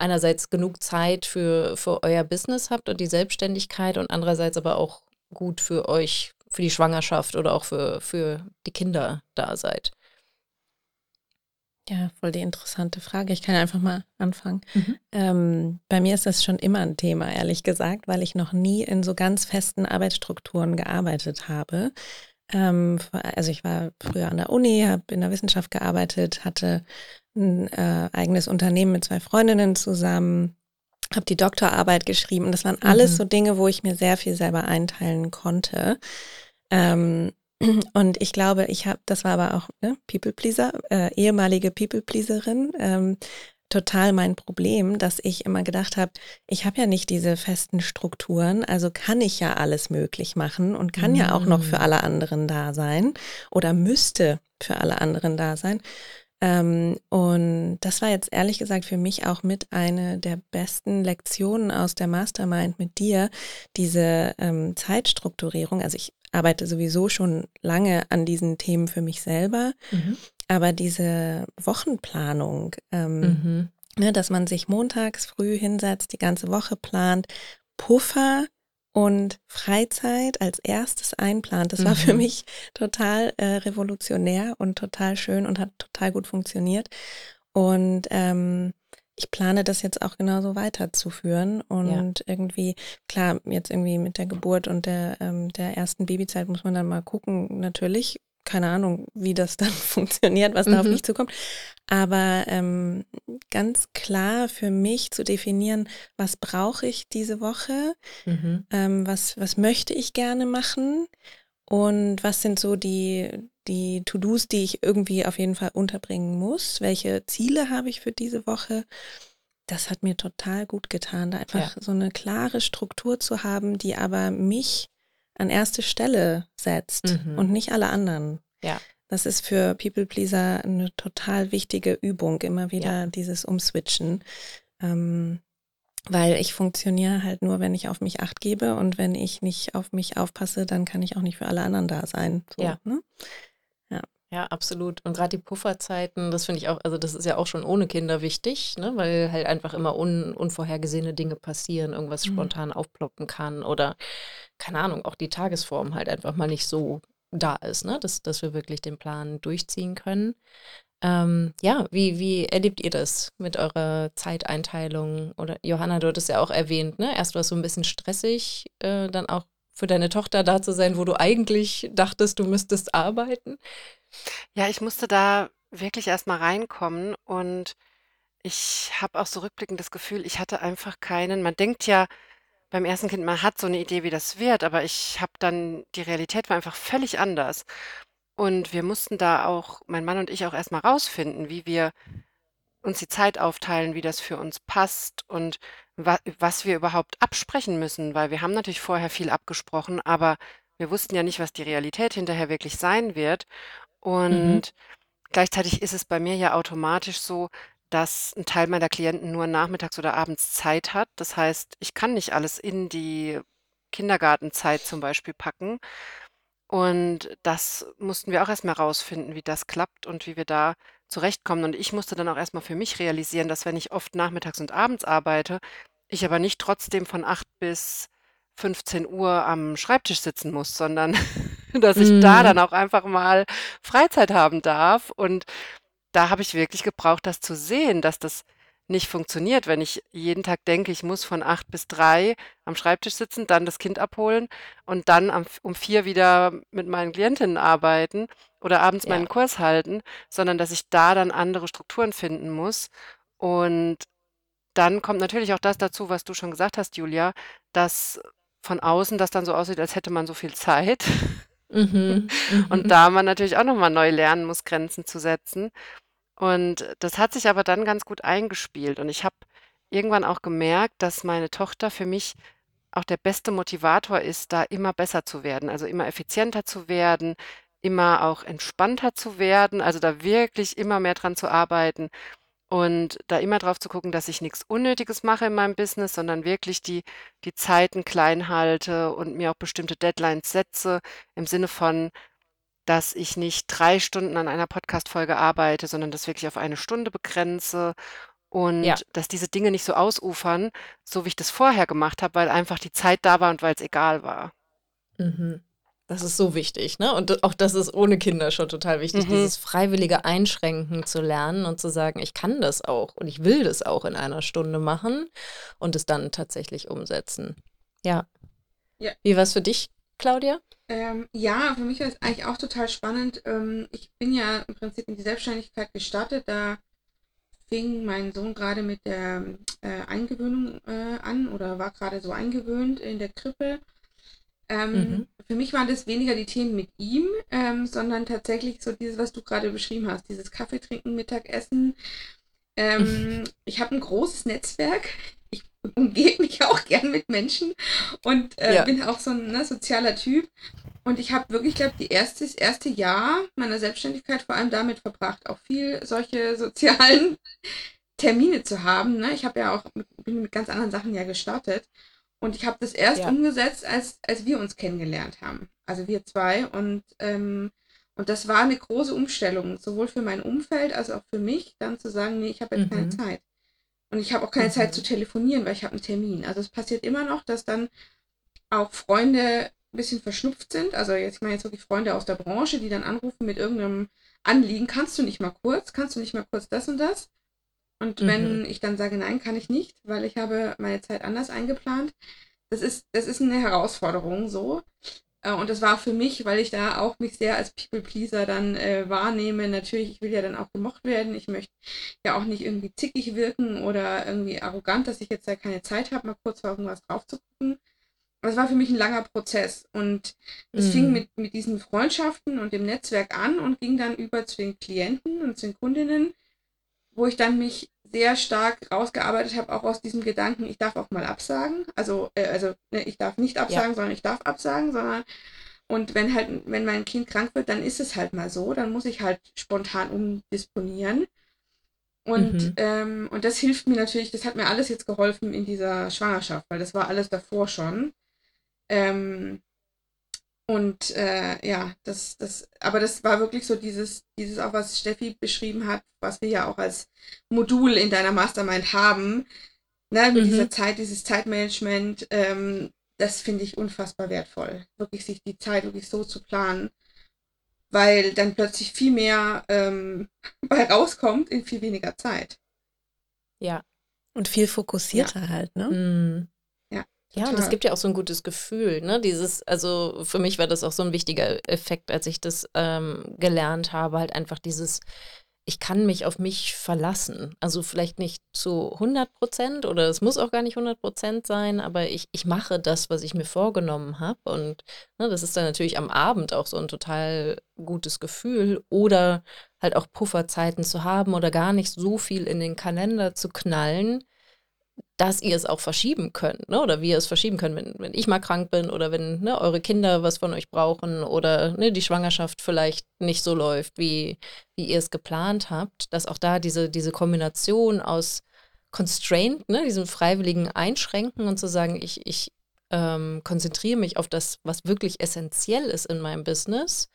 einerseits genug Zeit für euer Business habt und die Selbstständigkeit und andererseits aber auch gut für euch, für die Schwangerschaft oder auch für die Kinder da seid? Ja, voll die interessante Frage. Ich kann einfach mal anfangen. Bei mir ist das schon immer ein Thema, ehrlich gesagt, weil ich noch nie in so ganz festen Arbeitsstrukturen gearbeitet habe. Also ich war früher an der Uni, habe in der Wissenschaft gearbeitet, hatte ein eigenes Unternehmen mit 2 Freundinnen zusammen, habe die Doktorarbeit geschrieben und das waren alles so Dinge, wo ich mir sehr viel selber einteilen konnte. Und ich glaube, das war aber auch People-Pleaser, ehemalige People-Pleaserin, total mein Problem, dass ich immer gedacht habe, ich habe ja nicht diese festen Strukturen, also kann ich ja alles möglich machen und kann ja auch noch für alle anderen da sein oder müsste für alle anderen da sein. Und das war jetzt ehrlich gesagt für mich auch mit eine der besten Lektionen aus der Mastermind mit dir, diese Zeitstrukturierung. Also ich arbeite sowieso schon lange an diesen Themen für mich selber. Aber diese Wochenplanung, dass man sich montags früh hinsetzt, die ganze Woche plant, Puffer und Freizeit als erstes einplant, das war für mich total revolutionär und total schön und hat total gut funktioniert. Und ich plane das jetzt auch genauso weiterzuführen und irgendwie, klar, jetzt irgendwie mit der Geburt und der ersten Babyzeit muss man dann mal gucken, natürlich. Keine Ahnung, wie das dann funktioniert, was da auf mich zukommt. Aber ganz klar für mich zu definieren, was brauche ich diese Woche, was möchte ich gerne machen und was sind so die To-Dos, die ich irgendwie auf jeden Fall unterbringen muss, welche Ziele habe ich für diese Woche. Das hat mir total gut getan, da einfach so eine klare Struktur zu haben, die aber mich an erste Stelle setzt und nicht alle anderen. Ja. Das ist für People-Pleaser eine total wichtige Übung, immer wieder dieses Umswitchen. Weil ich funktioniere halt nur, wenn ich auf mich Acht gebe und wenn ich nicht auf mich aufpasse, dann kann ich auch nicht für alle anderen da sein. So, Ja, absolut. Und gerade die Pufferzeiten, das finde ich auch, also das ist ja auch schon ohne Kinder wichtig, ne? Weil halt einfach immer unvorhergesehene Dinge passieren, irgendwas spontan aufploppen kann oder, keine Ahnung, auch die Tagesform halt einfach mal nicht so da ist, ne? Dass wir wirklich den Plan durchziehen können. Wie erlebt ihr das mit eurer Zeiteinteilung? Oder Johanna, du hattest ja auch erwähnt, ne? Erst war es so ein bisschen stressig, dann auch für deine Tochter da zu sein, wo du eigentlich dachtest, du müsstest arbeiten. Ja, ich musste da wirklich erstmal reinkommen und ich habe auch so rückblickend das Gefühl, ich hatte einfach man denkt ja, beim ersten Kind, man hat so eine Idee, wie das wird, aber ich habe dann, die Realität war einfach völlig anders. Und wir mussten da auch, mein Mann und ich, auch erstmal rausfinden, wie wir uns die Zeit aufteilen, wie das für uns passt und was wir überhaupt absprechen müssen, weil wir haben natürlich vorher viel abgesprochen, aber wir wussten ja nicht, was die Realität hinterher wirklich sein wird. Mhm. Und gleichzeitig ist es bei mir ja automatisch so, dass ein Teil meiner Klienten nur nachmittags oder abends Zeit hat. Das heißt, ich kann nicht alles in die Kindergartenzeit zum Beispiel packen. Und das mussten wir auch erstmal rausfinden, wie das klappt und wie wir da zurechtkommen. Und ich musste dann auch erstmal für mich realisieren, dass wenn ich oft nachmittags und abends arbeite, ich aber nicht trotzdem von 8 bis 15 Uhr am Schreibtisch sitzen muss, sondern dass ich da dann Mhm. auch einfach mal Freizeit haben darf. Und da habe ich wirklich gebraucht, das zu sehen, dass das nicht funktioniert, wenn ich jeden Tag denke, ich muss von 8 bis 3 am Schreibtisch sitzen, dann das Kind abholen und dann um 4 wieder mit meinen Klientinnen arbeiten oder abends Ja. meinen Kurs halten, sondern dass ich da dann andere Strukturen finden muss. Und dann kommt natürlich auch das dazu, was du schon gesagt hast, Julia, dass von außen das dann so aussieht, als hätte man so viel Zeit. Mhm. Und Mhm. da man natürlich auch nochmal neu lernen muss, Grenzen zu setzen. Und das hat sich aber dann ganz gut eingespielt. Und ich habe irgendwann auch gemerkt, dass meine Tochter für mich auch der beste Motivator ist, da immer besser zu werden, also immer effizienter zu werden, immer auch entspannter zu werden, also da wirklich immer mehr dran zu arbeiten und da immer drauf zu gucken, dass ich nichts Unnötiges mache in meinem Business, sondern wirklich die Zeiten klein halte und mir auch bestimmte Deadlines setze, im Sinne von, dass ich nicht 3 Stunden an einer Podcast-Folge arbeite, sondern das wirklich auf 1 Stunde begrenze und Ja. dass diese Dinge nicht so ausufern, so wie ich das vorher gemacht habe, weil einfach die Zeit da war und weil es egal war. Mhm. Das ist so wichtig, ne? Und auch das ist ohne Kinder schon total wichtig, Mhm. dieses freiwillige Einschränken zu lernen und zu sagen, ich kann das auch und ich will das auch in 1 Stunde machen und es dann tatsächlich umsetzen. Ja. Ja. Wie war es für dich, Claudia? Ja, für mich war es eigentlich auch total spannend. Ich bin ja im Prinzip in die Selbstständigkeit gestartet. Da fing mein Sohn gerade mit der Eingewöhnung an oder war gerade so eingewöhnt in der Krippe. Mhm. Für mich waren das weniger die Themen mit ihm, sondern tatsächlich so dieses, was du gerade beschrieben hast, dieses Kaffee trinken, Mittagessen. Ich habe ein großes Netzwerk. Ich umgebe mich auch gern mit Menschen und Ja. bin auch so ein sozialer Typ. Und ich habe wirklich, glaube ich, das erste Jahr meiner Selbstständigkeit vor allem damit verbracht, auch viel solche sozialen Termine zu haben. Ne? Ich habe ja auch bin mit ganz anderen Sachen ja gestartet. Und ich habe das erst Ja. umgesetzt, als wir uns kennengelernt haben. Also wir zwei. Und das war eine große Umstellung, sowohl für mein Umfeld als auch für mich, dann zu sagen, nee, ich habe jetzt Mhm. keine Zeit. Und ich habe auch keine Mhm. Zeit zu telefonieren, weil ich habe einen Termin. Also es passiert immer noch, dass dann auch Freunde ein bisschen verschnupft sind. Also ich meine wirklich Freunde aus der Branche, die dann anrufen mit irgendeinem Anliegen, kannst du nicht mal kurz das und das? Und wenn Mhm. ich dann sage, nein, kann ich nicht, weil ich habe meine Zeit anders eingeplant, das ist eine Herausforderung so. Und das war für mich, weil ich da auch mich sehr als People-Pleaser dann wahrnehme. Natürlich, ich will ja dann auch gemocht werden. Ich möchte ja auch nicht irgendwie zickig wirken oder irgendwie arrogant, dass ich jetzt da keine Zeit habe, mal kurz auf irgendwas drauf zu gucken. Das war für mich ein langer Prozess. Und es fing mit diesen Freundschaften und dem Netzwerk an und ging dann über zu den Klienten und zu den Kundinnen, wo ich dann mich sehr stark rausgearbeitet habe, auch aus diesem Gedanken, ich darf auch mal absagen. Also ich darf nicht absagen, Ja. sondern ich darf absagen, und wenn mein Kind krank wird, dann ist es halt mal so, dann muss ich halt spontan umdisponieren. Mhm. Und das hilft mir natürlich, das hat mir alles jetzt geholfen in dieser Schwangerschaft, weil das war alles davor schon. Aber das war wirklich so dieses auch, was Steffi beschrieben hat, was wir ja auch als Modul in deiner Mastermind haben, ne, mit Mhm. dieser Zeit, dieses Zeitmanagement, das finde ich unfassbar wertvoll, wirklich sich die Zeit wirklich so zu planen, weil dann plötzlich viel mehr bei rauskommt in viel weniger Zeit. Ja. Und viel fokussierter Ja. halt, ne? Mhm. Ja, und es gibt ja auch so ein gutes Gefühl, ne? Also für mich war das auch so ein wichtiger Effekt, als ich das gelernt habe, halt einfach dieses, ich kann mich auf mich verlassen. Also vielleicht nicht zu 100% oder es muss auch gar nicht 100% sein, aber ich mache das, was ich mir vorgenommen habe. Und ne, das ist dann natürlich am Abend auch so ein total gutes Gefühl. Oder halt auch Pufferzeiten zu haben oder gar nicht so viel in den Kalender zu knallen, dass ihr es auch verschieben könnt, ne? Oder wir es verschieben können, wenn ich mal krank bin oder wenn ne, eure Kinder was von euch brauchen oder ne, die Schwangerschaft vielleicht nicht so läuft, wie ihr es geplant habt, dass auch da diese Kombination aus Constraint, ne, diesem freiwilligen Einschränken und zu sagen, ich konzentriere mich auf das, was wirklich essentiell ist in meinem Business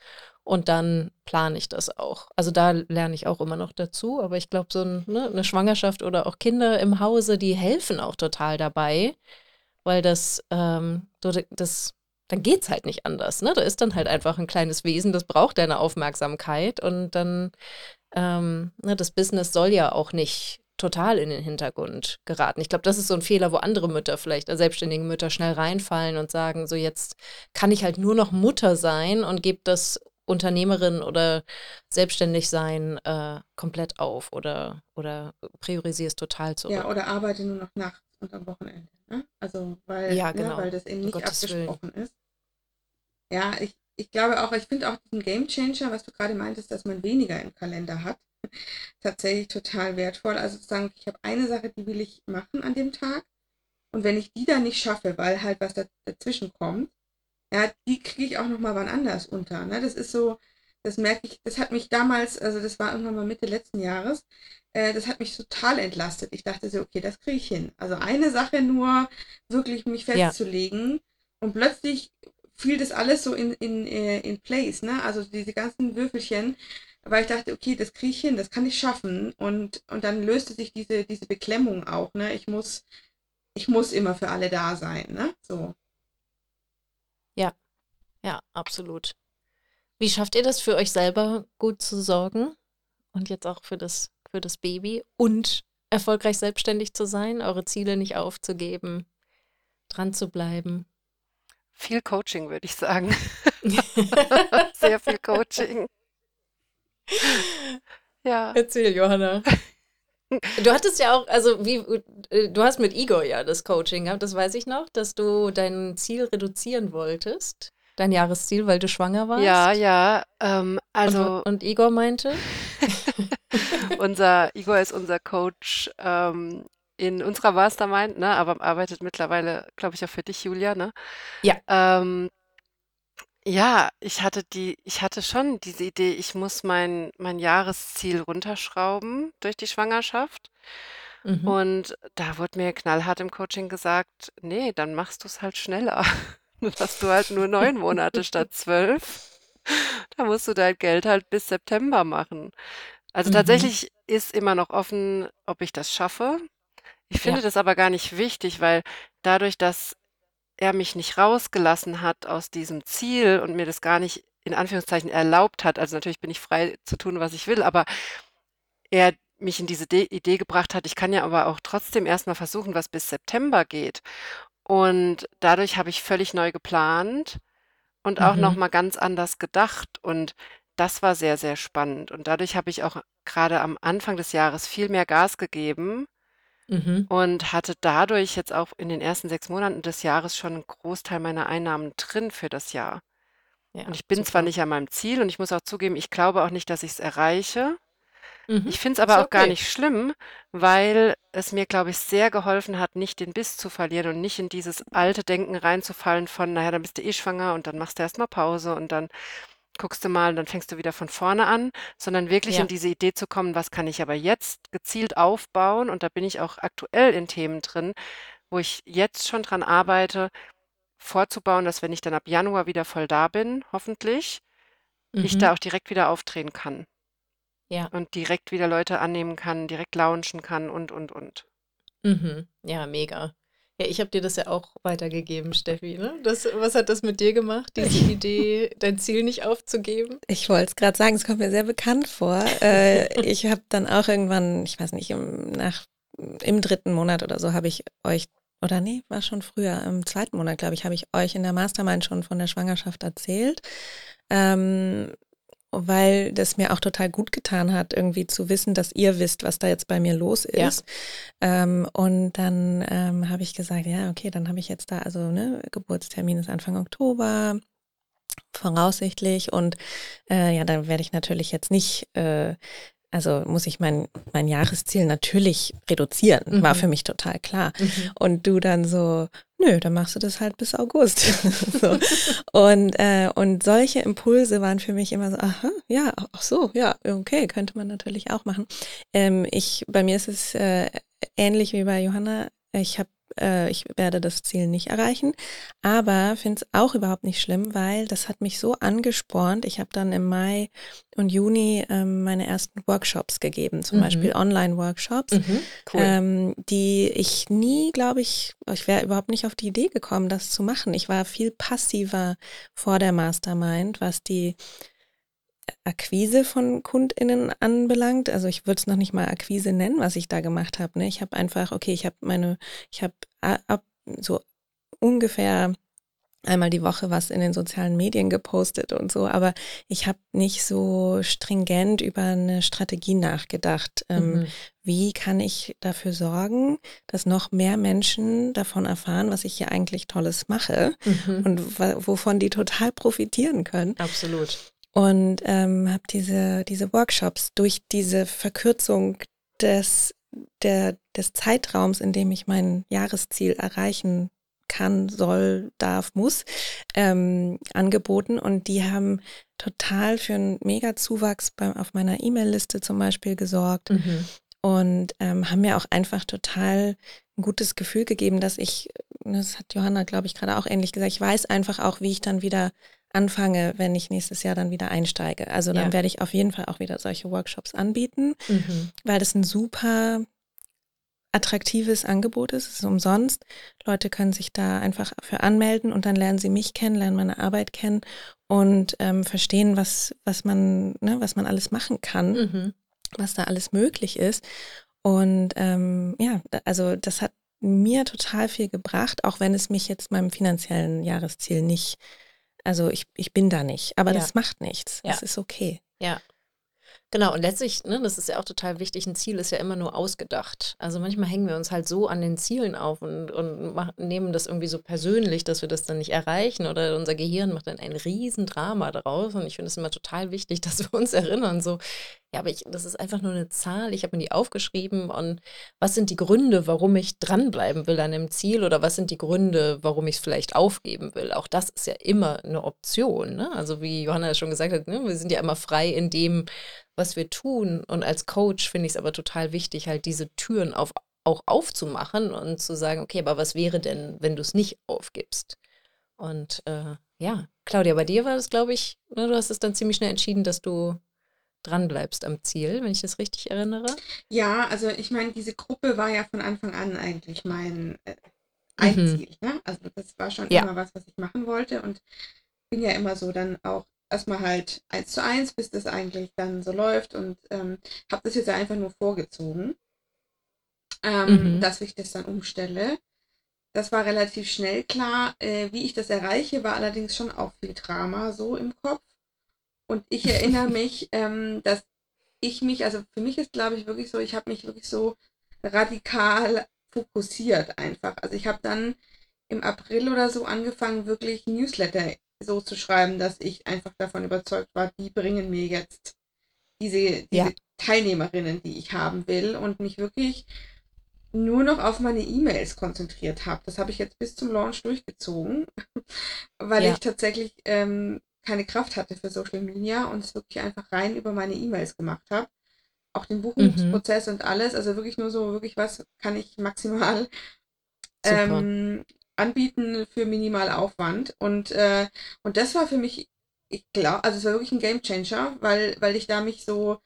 und dann plane ich das auch. Also da lerne ich auch immer noch dazu, aber ich glaube, so eine Schwangerschaft oder auch Kinder im Hause, die helfen auch total dabei, weil das dann geht es halt nicht anders. Ne? Da ist dann halt einfach ein kleines Wesen, das braucht deine Aufmerksamkeit und dann, das Business soll ja auch nicht total in den Hintergrund geraten. Ich glaube, das ist so ein Fehler, wo andere Mütter vielleicht, selbstständige Mütter schnell reinfallen und sagen, so jetzt kann ich halt nur noch Mutter sein und gebe das Unternehmerin oder Selbstständigsein komplett auf oder priorisiere es total zurück. Ja, oder arbeite nur noch nachts und am Wochenende. Ne? Also, weil, ja, genau. Weil das eben nicht abgesprochen ist. Ja, ich glaube auch, ich finde auch diesen Game Changer, was du gerade meintest, dass man weniger im Kalender hat, tatsächlich total wertvoll. Also zu sagen, ich habe eine Sache, die will ich machen an dem Tag und wenn ich die dann nicht schaffe, weil halt was dazwischen kommt, ja, die kriege ich auch nochmal wann anders unter. Ne? Das ist so, das merke ich, das hat mich damals, also das war irgendwann mal Mitte letzten Jahres, das hat mich total entlastet. Ich dachte so, okay, das kriege ich hin. Also eine Sache nur, wirklich mich festzulegen und plötzlich fiel das alles so in place. Ne? Also diese ganzen Würfelchen, weil ich dachte, okay, das kriege ich hin, das kann ich schaffen. Und dann löste sich diese Beklemmung auch, ne? Ich muss immer für alle da sein, ne? So. Ja, absolut. Wie schafft ihr das für euch selber gut zu sorgen? Und jetzt auch für das Baby und erfolgreich selbstständig zu sein, eure Ziele nicht aufzugeben, dran zu bleiben? Viel Coaching, würde ich sagen. Sehr viel Coaching. Ja. Erzähl, Johanna. Du hattest ja auch, du hast mit Igor ja das Coaching gehabt, das weiß ich noch, dass du dein Ziel reduzieren wolltest, dein Jahresziel, weil du schwanger warst. Ja, also... Und Igor meinte? Igor ist unser Coach in unserer Mastermind, ne, aber arbeitet mittlerweile, glaube ich, auch für dich, Julia, ne? Ja. Ja, ich hatte schon diese Idee, ich muss mein Jahresziel runterschrauben durch die Schwangerschaft. Mhm. Und da wurde mir knallhart im Coaching gesagt, nee, dann machst du es halt schneller. Dann hast du halt nur 9 Monate statt 12. Da musst du dein Geld halt bis September machen. Also tatsächlich ist immer noch offen, ob ich das schaffe. Ich finde das aber gar nicht wichtig, weil dadurch, dass er mich nicht rausgelassen hat aus diesem Ziel und mir das gar nicht in Anführungszeichen erlaubt hat, also natürlich bin ich frei zu tun, was ich will, aber er mich in diese Idee gebracht hat, ich kann ja aber auch trotzdem erstmal versuchen, was bis September geht. Und dadurch habe ich völlig neu geplant und auch nochmal ganz anders gedacht und das war sehr, sehr spannend. Und dadurch habe ich auch gerade am Anfang des Jahres viel mehr Gas gegeben, und hatte dadurch jetzt auch in den ersten 6 Monaten des Jahres schon einen Großteil meiner Einnahmen drin für das Jahr. Ja, und ich bin zwar nicht an meinem Ziel und ich muss auch zugeben, ich glaube auch nicht, dass ich es erreiche. Ich finde es aber auch gar nicht schlimm, weil es mir, glaube ich, sehr geholfen hat, nicht den Biss zu verlieren und nicht in dieses alte Denken reinzufallen von, naja, dann bist du schwanger und dann machst du erstmal Pause und dann guckst du mal und dann fängst du wieder von vorne an, sondern wirklich in diese Idee zu kommen, was kann ich aber jetzt gezielt aufbauen und da bin ich auch aktuell in Themen drin, wo ich jetzt schon dran arbeite, vorzubauen, dass wenn ich dann ab Januar wieder voll da bin, hoffentlich, ich da auch direkt wieder aufdrehen kann. Ja. Und direkt wieder Leute annehmen kann, direkt launchen kann und. Ja, mega. Ja, ich habe dir das ja auch weitergegeben, Steffi, ne? Was hat das mit dir gemacht, diese Idee, dein Ziel nicht aufzugeben? Ich wollte es gerade sagen, es kommt mir sehr bekannt vor. Ich habe dann auch irgendwann, ich weiß nicht, im 3. Monat oder so habe ich euch, oder nee, war schon früher, im 2. Monat, glaube ich, habe ich euch in der Mastermind schon von der Schwangerschaft erzählt. weil das mir auch total gut getan hat, irgendwie zu wissen, dass ihr wisst, was da jetzt bei mir los ist. Ja. Und dann habe ich gesagt, ja, okay, dann habe ich jetzt da, also ne, Geburtstermin ist Anfang Oktober, voraussichtlich. Und ja, dann werde ich natürlich jetzt nicht, also muss ich mein Jahresziel natürlich reduzieren, war für mich total klar. Und du dann so, nö, dann machst du das halt bis August. So. Und solche Impulse waren für mich immer so, aha, ja, ach so, ja, okay, könnte man natürlich auch machen. Bei mir ist es ähnlich wie bei Johanna. Ich werde das Ziel nicht erreichen, aber finde es auch überhaupt nicht schlimm, weil das hat mich so angespornt. Ich habe dann im Mai und Juni meine ersten Workshops gegeben, zum Beispiel Online-Workshops, cool. Die ich nie, glaube ich wäre überhaupt nicht auf die Idee gekommen, das zu machen. Ich war viel passiver vor der Mastermind, was die Akquise von KundInnen anbelangt. Also ich würde es noch nicht mal Akquise nennen, was ich da gemacht habe. Ne? Ich habe einfach, okay, ich habe so ungefähr einmal die Woche was in den sozialen Medien gepostet und so, aber ich habe nicht so stringent über eine Strategie nachgedacht. Wie kann ich dafür sorgen, dass noch mehr Menschen davon erfahren, was ich hier eigentlich Tolles mache und wovon die total profitieren können. Absolut. Und habe diese Workshops durch diese Verkürzung des Zeitraums, in dem ich mein Jahresziel erreichen kann, soll, darf, muss, angeboten. Und die haben total für einen Mega-Zuwachs auf meiner E-Mail-Liste zum Beispiel gesorgt. Und haben mir auch einfach total ein gutes Gefühl gegeben, dass ich, das hat Johanna, glaube ich, gerade auch ähnlich gesagt, ich weiß einfach auch, wie ich dann wieder anfange, wenn ich nächstes Jahr dann wieder einsteige. Also dann werde ich auf jeden Fall auch wieder solche Workshops anbieten, weil das ein super attraktives Angebot ist. Es ist umsonst. Leute können sich da einfach für anmelden und dann lernen sie mich kennen, lernen meine Arbeit kennen und verstehen, was man alles machen kann, was da alles möglich ist. Und also das hat mir total viel gebracht, auch wenn es mich jetzt meinem finanziellen Jahresziel nicht. Also ich bin da nicht, aber das macht nichts. Ja. Das ist okay. Ja, genau. Und letztlich, ne, das ist ja auch total wichtig, ein Ziel ist ja immer nur ausgedacht. Also manchmal hängen wir uns halt so an den Zielen auf und nehmen das irgendwie so persönlich, dass wir das dann nicht erreichen, oder unser Gehirn macht dann ein Riesendrama daraus. Und ich finde es immer total wichtig, dass wir uns erinnern, so, ja, aber das ist einfach nur eine Zahl, ich habe mir die aufgeschrieben, und was sind die Gründe, warum ich dranbleiben will an dem Ziel, oder was sind die Gründe, warum ich es vielleicht aufgeben will. Auch das ist ja immer eine Option, ne? Also wie Johanna schon gesagt hat, ne, wir sind ja immer frei in dem, was wir tun, und als Coach finde ich es aber total wichtig, halt diese Türen auch aufzumachen und zu sagen, okay, aber was wäre denn, wenn du es nicht aufgibst? Und ja, Claudia, bei dir war das, glaube ich, ne, du hast es dann ziemlich schnell entschieden, dass du dran bleibst am Ziel, wenn ich das richtig erinnere. Ja, also ich meine, diese Gruppe war ja von Anfang an eigentlich mein Ziel. Ne? Also das war schon immer was ich machen wollte, und bin ja immer so dann auch erstmal halt 1:1, bis das eigentlich dann so läuft, und habe das jetzt einfach nur vorgezogen, dass ich das dann umstelle. Das war relativ schnell klar. Wie ich das erreiche, war allerdings schon auch viel Drama so im Kopf. Und ich erinnere mich, dass ich mich, also für mich ist, glaube ich, wirklich so, ich habe mich wirklich so radikal fokussiert einfach. Also ich habe dann im April oder so angefangen, wirklich Newsletter so zu schreiben, dass ich einfach davon überzeugt war, die bringen mir jetzt diese Teilnehmerinnen, die ich haben will, und mich wirklich nur noch auf meine E-Mails konzentriert habe. Das habe ich jetzt bis zum Launch durchgezogen, weil ich tatsächlich keine Kraft hatte für Social Media und es wirklich einfach rein über meine E-Mails gemacht habe. Auch den Buchungsprozess und alles, also wirklich nur so, wirklich was kann ich maximal anbieten für minimal Aufwand. Und das war für mich, ich glaube, also es war wirklich ein Game Changer, weil ich da mich so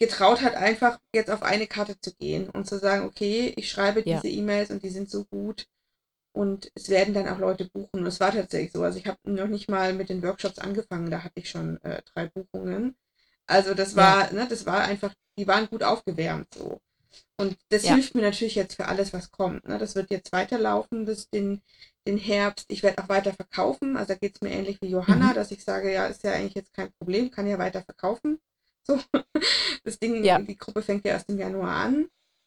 getraut hat, einfach jetzt auf eine Karte zu gehen und zu sagen, okay, ich schreibe diese E-Mails und die sind so gut. Und es werden dann auch Leute buchen. Und es war tatsächlich so. Also ich habe noch nicht mal mit den Workshops angefangen. Da hatte ich schon 3 Buchungen. Also das war einfach, die waren gut aufgewärmt so. Und das hilft mir natürlich jetzt für alles, was kommt. Ne? Das wird jetzt weiterlaufen bis den Herbst. Ich werde auch weiter verkaufen. Also da geht es mir ähnlich wie Johanna, dass ich sage, ja, ist ja eigentlich jetzt kein Problem, kann ja weiter verkaufen. So. Das Ding, die Gruppe fängt ja erst im Januar an.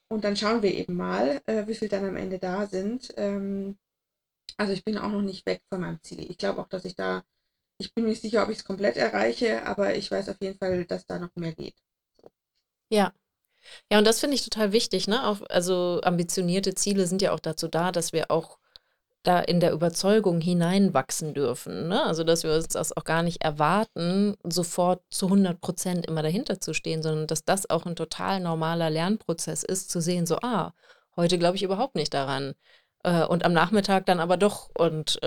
Und dann schauen wir eben mal, wie viel dann am Ende da sind. Also ich bin auch noch nicht weg von meinem Ziel. Ich glaube auch, dass ich bin mir nicht sicher, ob ich es komplett erreiche, aber ich weiß auf jeden Fall, dass da noch mehr geht. So. Ja. Ja, und das finde ich total wichtig, ne? Also ambitionierte Ziele sind ja auch dazu da, dass wir auch da in der Überzeugung hineinwachsen dürfen, ne? Also dass wir uns das auch gar nicht erwarten, sofort zu 100% immer dahinter zu stehen, sondern dass das auch ein total normaler Lernprozess ist, zu sehen, so, heute glaube ich überhaupt nicht daran und am Nachmittag dann aber doch und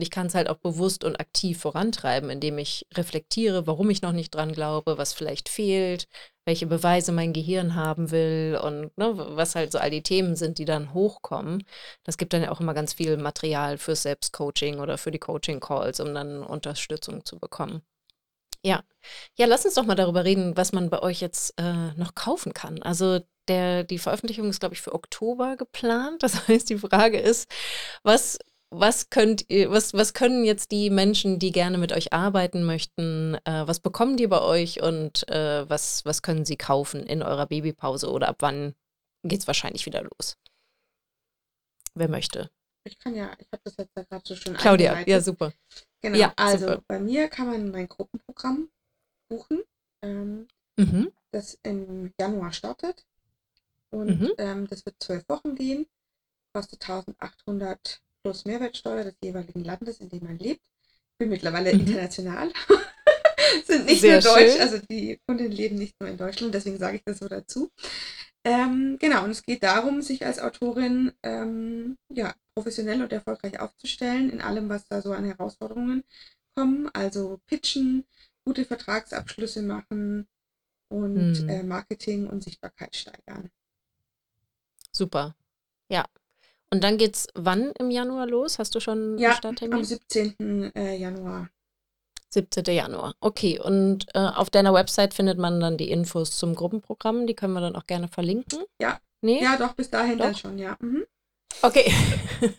ich kann es halt auch bewusst und aktiv vorantreiben, indem ich reflektiere, warum ich noch nicht dran glaube, was vielleicht fehlt, welche Beweise mein Gehirn haben will und was halt so all die Themen sind, die dann hochkommen. Das gibt dann ja auch immer ganz viel Material fürs Selbstcoaching oder für die Coaching-Calls, um dann Unterstützung zu bekommen. Ja, lass uns doch mal darüber reden, was man bei euch jetzt noch kaufen kann. Also die Veröffentlichung ist, glaube ich, für Oktober geplant. Das heißt, die Frage ist, was können jetzt die Menschen, die gerne mit euch arbeiten möchten, was bekommen die bei euch und was können sie kaufen in eurer Babypause oder ab wann geht es wahrscheinlich wieder los? Wer möchte? Ich habe das jetzt ja gerade so schön Claudia, eingeleitet. Ja, super. Genau, ja, also super. Bei mir kann man mein Gruppenprogramm buchen, das im Januar startet und das wird 12 Wochen gehen, kostet 1.800 plus Mehrwertsteuer des jeweiligen Landes, in dem man lebt. Ich bin mittlerweile international, sind nicht sehr nur deutsch, schön. Also die Kunden leben nicht nur in Deutschland, deswegen sage ich das so dazu. Genau, und es geht darum, sich als Autorin professionell und erfolgreich aufzustellen in allem, was da so an Herausforderungen kommen, also pitchen, gute Vertragsabschlüsse machen und Marketing und Sichtbarkeit steigern. Super, ja. Und dann geht's wann im Januar los? Hast du schon einen Starttermin? Am 17. Januar. 17. Januar, okay. Und auf deiner Website findet man dann die Infos zum Gruppenprogramm. Die können wir dann auch gerne verlinken. Ja, nee? Ja, doch, bis dahin doch. Dann schon, ja. Mhm. Okay,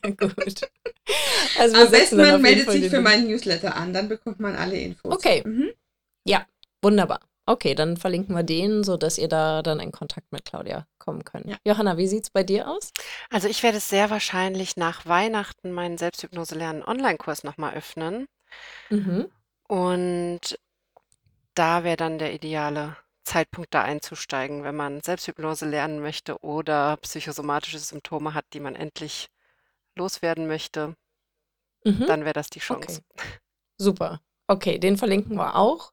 gut. Also am besten, man meldet sich für meinen Newsletter an, dann bekommt man alle Infos. Okay, ja, wunderbar. Okay, dann verlinken wir den, sodass ihr da dann in Kontakt mit Claudia kommen könnt. Ja. Johanna, wie sieht es bei dir aus? Also ich werde sehr wahrscheinlich nach Weihnachten meinen Selbsthypnose-Lernen-Online-Kurs nochmal öffnen. Und da wäre dann der ideale Zeitpunkt, da einzusteigen, wenn man Selbsthypnose lernen möchte oder psychosomatische Symptome hat, die man endlich loswerden möchte. Dann wäre das die Chance. Okay. Super. Okay, den verlinken wir auch,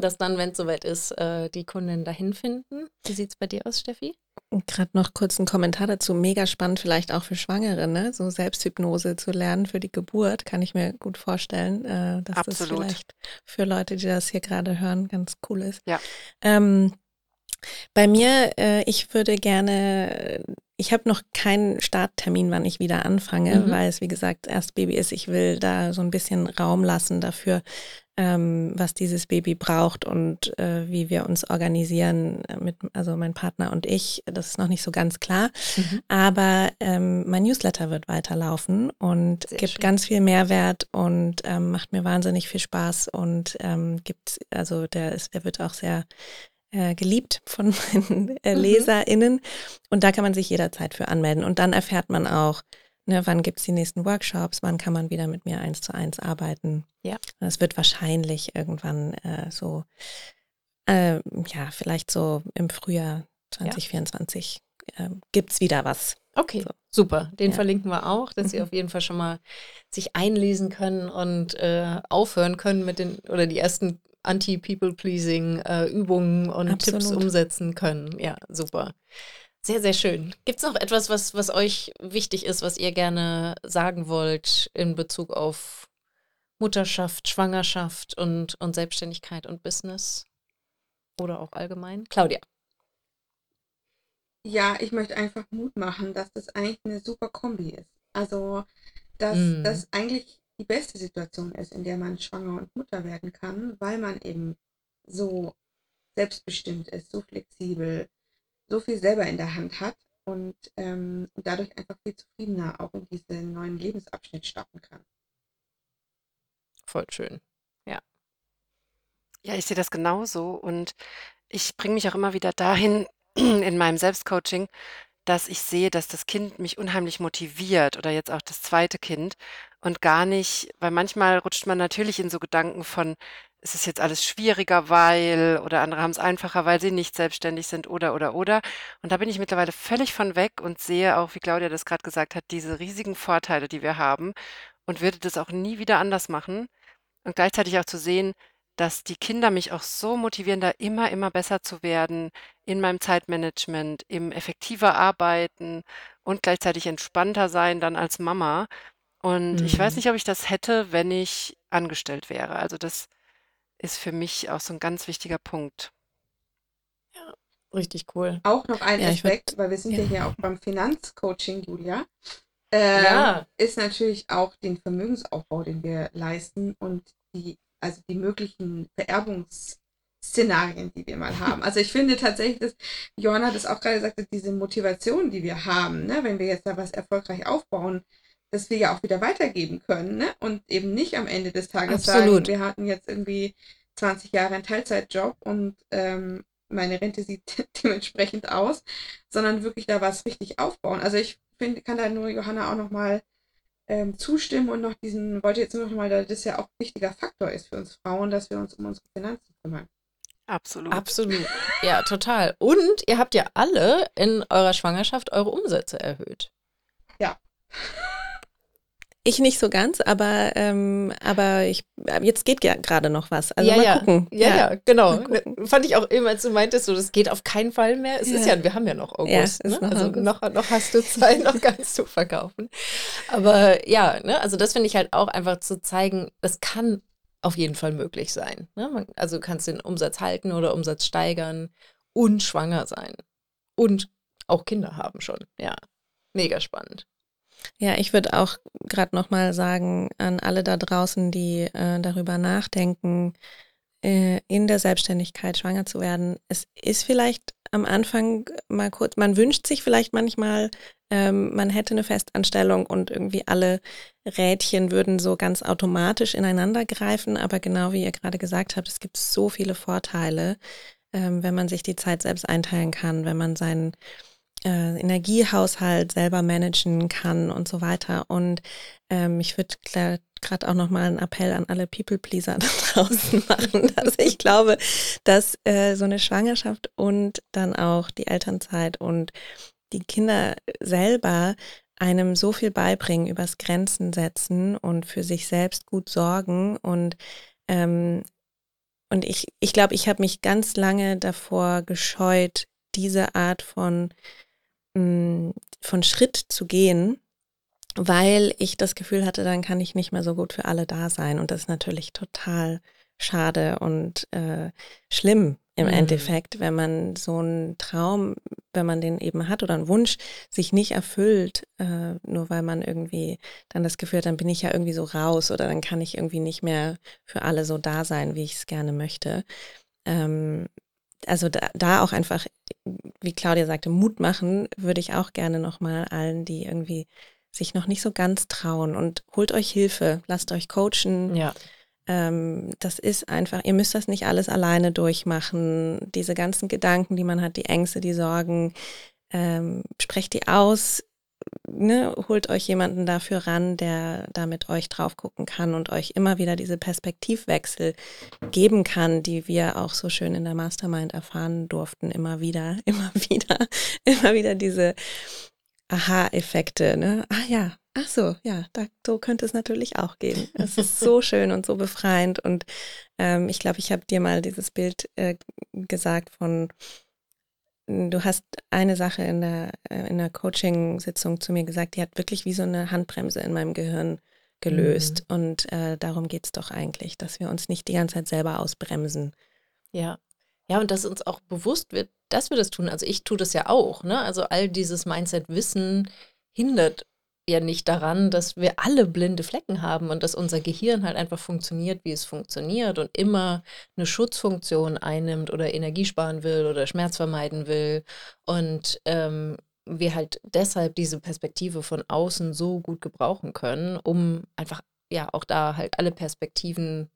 dass dann, wenn es soweit ist, die Kunden dahin finden. Wie sieht es bei dir aus, Steffi? Gerade noch kurz einen Kommentar dazu. Mega spannend vielleicht auch für Schwangere, ne? So Selbsthypnose zu lernen für die Geburt, kann ich mir gut vorstellen, dass Absolut. Das vielleicht für Leute, die das hier gerade hören, ganz cool ist. Ja. Bei mir, ich habe noch keinen Starttermin, wann ich wieder anfange, weil es, wie gesagt, erst Baby ist. Ich will da so ein bisschen Raum lassen dafür, was dieses Baby braucht und wie wir uns organisieren, also mein Partner und ich. Das ist noch nicht so ganz klar, aber mein Newsletter wird weiterlaufen und Sehr gibt schön. Ganz viel Mehrwert und macht mir wahnsinnig viel Spaß und der wird auch sehr geliebt von meinen LeserInnen und da kann man sich jederzeit für anmelden und dann erfährt man auch, wann gibt es die nächsten Workshops, wann kann man wieder mit mir 1:1 arbeiten. Ja. Das wird wahrscheinlich irgendwann vielleicht so im Frühjahr 2024 gibt es wieder was. Okay, super. Den verlinken wir auch, dass Sie auf jeden Fall schon mal sich einlesen können und aufhören können mit die ersten Anti-People-Pleasing Übungen und Absolut. Tipps umsetzen können. Ja, super. Sehr, sehr schön. Gibt es noch etwas, was euch wichtig ist, was ihr gerne sagen wollt in Bezug auf Mutterschaft, Schwangerschaft und Selbstständigkeit und Business? Oder auch allgemein? Claudia. Ja, ich möchte einfach Mut machen, dass das eigentlich eine super Kombi ist. Also, dass das eigentlich die beste Situation ist, in der man schwanger und Mutter werden kann, weil man eben so selbstbestimmt ist, so flexibel, so viel selber in der Hand hat und dadurch einfach viel zufriedener auch in diesen neuen Lebensabschnitt starten kann. Voll schön, ja. Ja, ich sehe das genauso und ich bringe mich auch immer wieder dahin in meinem Selbstcoaching, dass ich sehe, dass das Kind mich unheimlich motiviert oder jetzt auch das zweite Kind und gar nicht, weil manchmal rutscht man natürlich in so Gedanken von, es ist jetzt alles schwieriger, weil oder andere haben es einfacher, weil sie nicht selbstständig sind oder. Und da bin ich mittlerweile völlig von weg und sehe auch, wie Claudia das gerade gesagt hat, diese riesigen Vorteile, die wir haben und würde das auch nie wieder anders machen und gleichzeitig auch zu sehen, dass die Kinder mich auch so motivieren, da immer besser zu werden in meinem Zeitmanagement, im effektiver arbeiten und gleichzeitig entspannter sein dann als Mama. Und ich weiß nicht, ob ich das hätte, wenn ich angestellt wäre. Also das ist für mich auch so ein ganz wichtiger Punkt. Ja, richtig cool. Auch noch ein Aspekt, weil wir sind ja hier auch beim Finanzcoaching, Julia, ist natürlich auch den Vermögensaufbau, den wir leisten und die möglichen Vererbungsszenarien, die wir mal haben. Also ich finde tatsächlich, dass Johanna hat es auch gerade gesagt, diese Motivation, die wir haben, ne, wenn wir jetzt da was erfolgreich aufbauen, dass wir ja auch wieder weitergeben können, ne? Und eben nicht am Ende des Tages Absolut. Sagen, wir hatten jetzt irgendwie 20 Jahre einen Teilzeitjob und meine Rente sieht dementsprechend aus, sondern wirklich da was richtig aufbauen. Also ich finde, kann da nur Johanna auch nochmal zustimmen und noch wollte jetzt noch mal, dass das ja auch ein wichtiger Faktor ist für uns Frauen, dass wir uns um unsere Finanzen kümmern. Absolut. Absolut. Ja, total. Und ihr habt ja alle in eurer Schwangerschaft eure Umsätze erhöht. Ja. Ich nicht so ganz, aber jetzt geht ja gerade noch was. Also gucken. Ja, genau. Fand ich auch immer, als du meintest, so, das geht auf keinen Fall mehr. Es ist ja, wir haben ja noch August. Ja, ne? Noch hast du Zeit, noch kannst du verkaufen. Aber ja, ne? Also das finde ich halt auch einfach zu zeigen, das kann auf jeden Fall möglich sein. Ne? Also du kannst den Umsatz halten oder Umsatz steigern und schwanger sein. Und auch Kinder haben schon. Ja, mega spannend. Ja, ich würde auch gerade nochmal sagen an alle da draußen, die darüber nachdenken, in der Selbstständigkeit schwanger zu werden. Es ist vielleicht am Anfang mal kurz, man wünscht sich vielleicht manchmal, man hätte eine Festanstellung und irgendwie alle Rädchen würden so ganz automatisch ineinander greifen. Aber genau wie ihr gerade gesagt habt, es gibt so viele Vorteile, wenn man sich die Zeit selbst einteilen kann, wenn man seinen Energiehaushalt selber managen kann und so weiter. Und ich würde gerade auch nochmal einen Appell an alle People-Pleaser da draußen machen, dass ich glaube, dass so eine Schwangerschaft und dann auch die Elternzeit und die Kinder selber einem so viel beibringen, übers Grenzen setzen und für sich selbst gut sorgen. Und ich glaube, ich habe mich ganz lange davor gescheut, diese Art von Schritt zu gehen, weil ich das Gefühl hatte, dann kann ich nicht mehr so gut für alle da sein. Und das ist natürlich total schade und schlimm im Endeffekt, wenn man so einen Traum, wenn man den eben hat oder einen Wunsch, sich nicht erfüllt, nur weil man irgendwie dann das Gefühl hat, dann bin ich ja irgendwie so raus oder dann kann ich irgendwie nicht mehr für alle so da sein, wie ich es gerne möchte. Also da auch einfach, wie Claudia sagte, Mut machen würde ich auch gerne nochmal allen, die irgendwie sich noch nicht so ganz trauen, und holt euch Hilfe, lasst euch coachen. Ja. Das ist einfach, ihr müsst das nicht alles alleine durchmachen. Diese ganzen Gedanken, die man hat, die Ängste, die Sorgen, sprecht die aus, ne? Holt euch jemanden dafür ran, der da mit euch drauf gucken kann und euch immer wieder diese Perspektivwechsel geben kann, die wir auch so schön in der Mastermind erfahren durften, immer wieder diese Aha-Effekte, ne? Ah ja, ach so, ja, so könnte es natürlich auch gehen. Es ist so schön und so befreiend und ich glaube, ich habe dir mal dieses Bild gesagt von: Du hast eine Sache in der Coaching-Sitzung zu mir gesagt, die hat wirklich wie so eine Handbremse in meinem Gehirn gelöst. Und darum geht es doch eigentlich, dass wir uns nicht die ganze Zeit selber ausbremsen. Ja. Ja, und dass uns auch bewusst wird, dass wir das tun. Also ich tue das ja auch, ne? Also all dieses Mindset-Wissen hindert ja nicht daran, dass wir alle blinde Flecken haben und dass unser Gehirn halt einfach funktioniert, wie es funktioniert und immer eine Schutzfunktion einnimmt oder Energie sparen will oder Schmerz vermeiden will und wir halt deshalb diese Perspektive von außen so gut gebrauchen können, um einfach ja auch da halt alle Perspektiven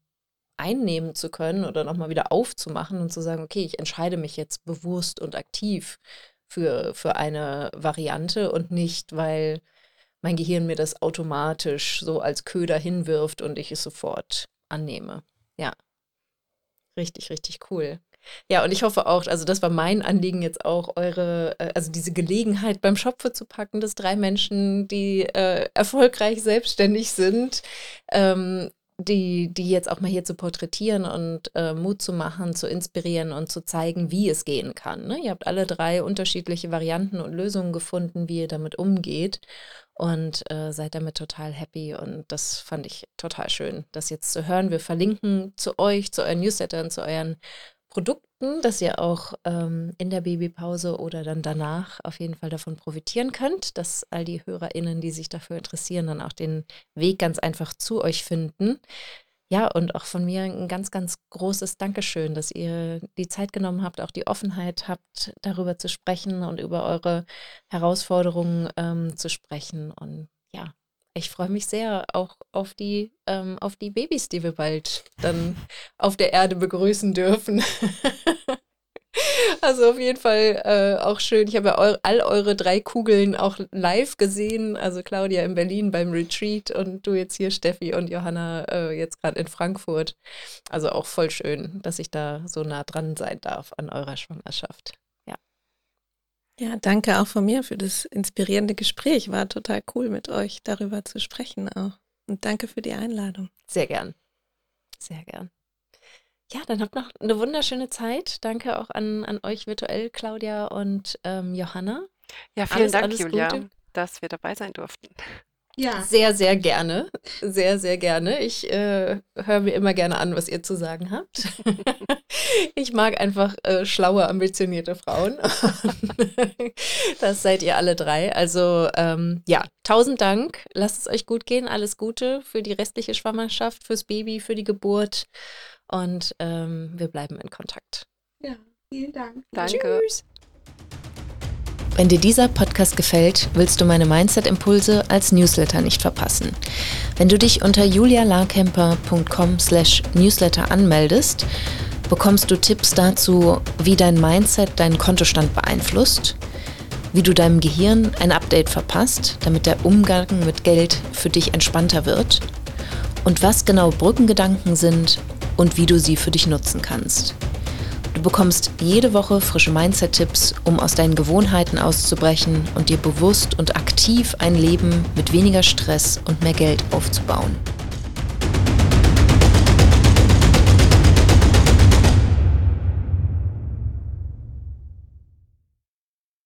einnehmen zu können oder nochmal wieder aufzumachen und zu sagen, okay, ich entscheide mich jetzt bewusst und aktiv für eine Variante und nicht, weil mein Gehirn mir das automatisch so als Köder hinwirft und ich es sofort annehme. Ja, richtig, richtig cool. Ja, und ich hoffe auch, also das war mein Anliegen jetzt auch, eure, also diese Gelegenheit beim Schopfe zu packen, dass 3 Menschen, die erfolgreich selbstständig sind, die jetzt auch mal hier zu porträtieren und Mut zu machen, zu inspirieren und zu zeigen, wie es gehen kann. Ne? Ihr habt alle 3 unterschiedliche Varianten und Lösungen gefunden, wie ihr damit umgeht und seid damit total happy und das fand ich total schön, das jetzt zu hören. Wir verlinken zu euch, zu euren Newslettern, zu euren Produkten, dass ihr auch in der Babypause oder dann danach auf jeden Fall davon profitieren könnt, dass all die HörerInnen, die sich dafür interessieren, dann auch den Weg ganz einfach zu euch finden. Ja, und auch von mir ein ganz, ganz großes Dankeschön, dass ihr die Zeit genommen habt, auch die Offenheit habt, darüber zu sprechen und über eure Herausforderungen zu sprechen. Und ja, ich freue mich sehr auch auf die Babys, die wir bald dann auf der Erde begrüßen dürfen. Also auf jeden Fall auch schön. Ich habe ja all eure 3 Kugeln auch live gesehen. Also Claudia in Berlin beim Retreat und du jetzt hier, Steffi und Johanna jetzt gerade in Frankfurt. Also auch voll schön, dass ich da so nah dran sein darf an eurer Schwangerschaft. Ja, danke auch von mir für das inspirierende Gespräch. War total cool, mit euch darüber zu sprechen auch. Und danke für die Einladung. Sehr gern. Sehr gern. Ja, dann habt noch eine wunderschöne Zeit. Danke auch an euch virtuell, Claudia und Johanna. Ja, vielen Dank, Julia, Gute, dass wir dabei sein durften. Ja. Sehr, sehr gerne. Sehr, sehr gerne. Ich höre mir immer gerne an, was ihr zu sagen habt. Ich mag einfach schlaue, ambitionierte Frauen. Das seid ihr alle 3. Also ja, 1000 Dank. Lasst es euch gut gehen. Alles Gute für die restliche Schwangerschaft, fürs Baby, für die Geburt. Und wir bleiben in Kontakt. Ja, vielen Dank. Danke. Tschüss. Wenn dir dieser Podcast gefällt, willst du meine Mindset-Impulse als Newsletter nicht verpassen. Wenn du dich unter julialakämper.com/newsletter anmeldest, bekommst du Tipps dazu, wie dein Mindset deinen Kontostand beeinflusst, wie du deinem Gehirn ein Update verpasst, damit der Umgang mit Geld für dich entspannter wird und was genau Brückengedanken sind und wie du sie für dich nutzen kannst. Du bekommst jede Woche frische Mindset-Tipps, um aus deinen Gewohnheiten auszubrechen und dir bewusst und aktiv ein Leben mit weniger Stress und mehr Geld aufzubauen.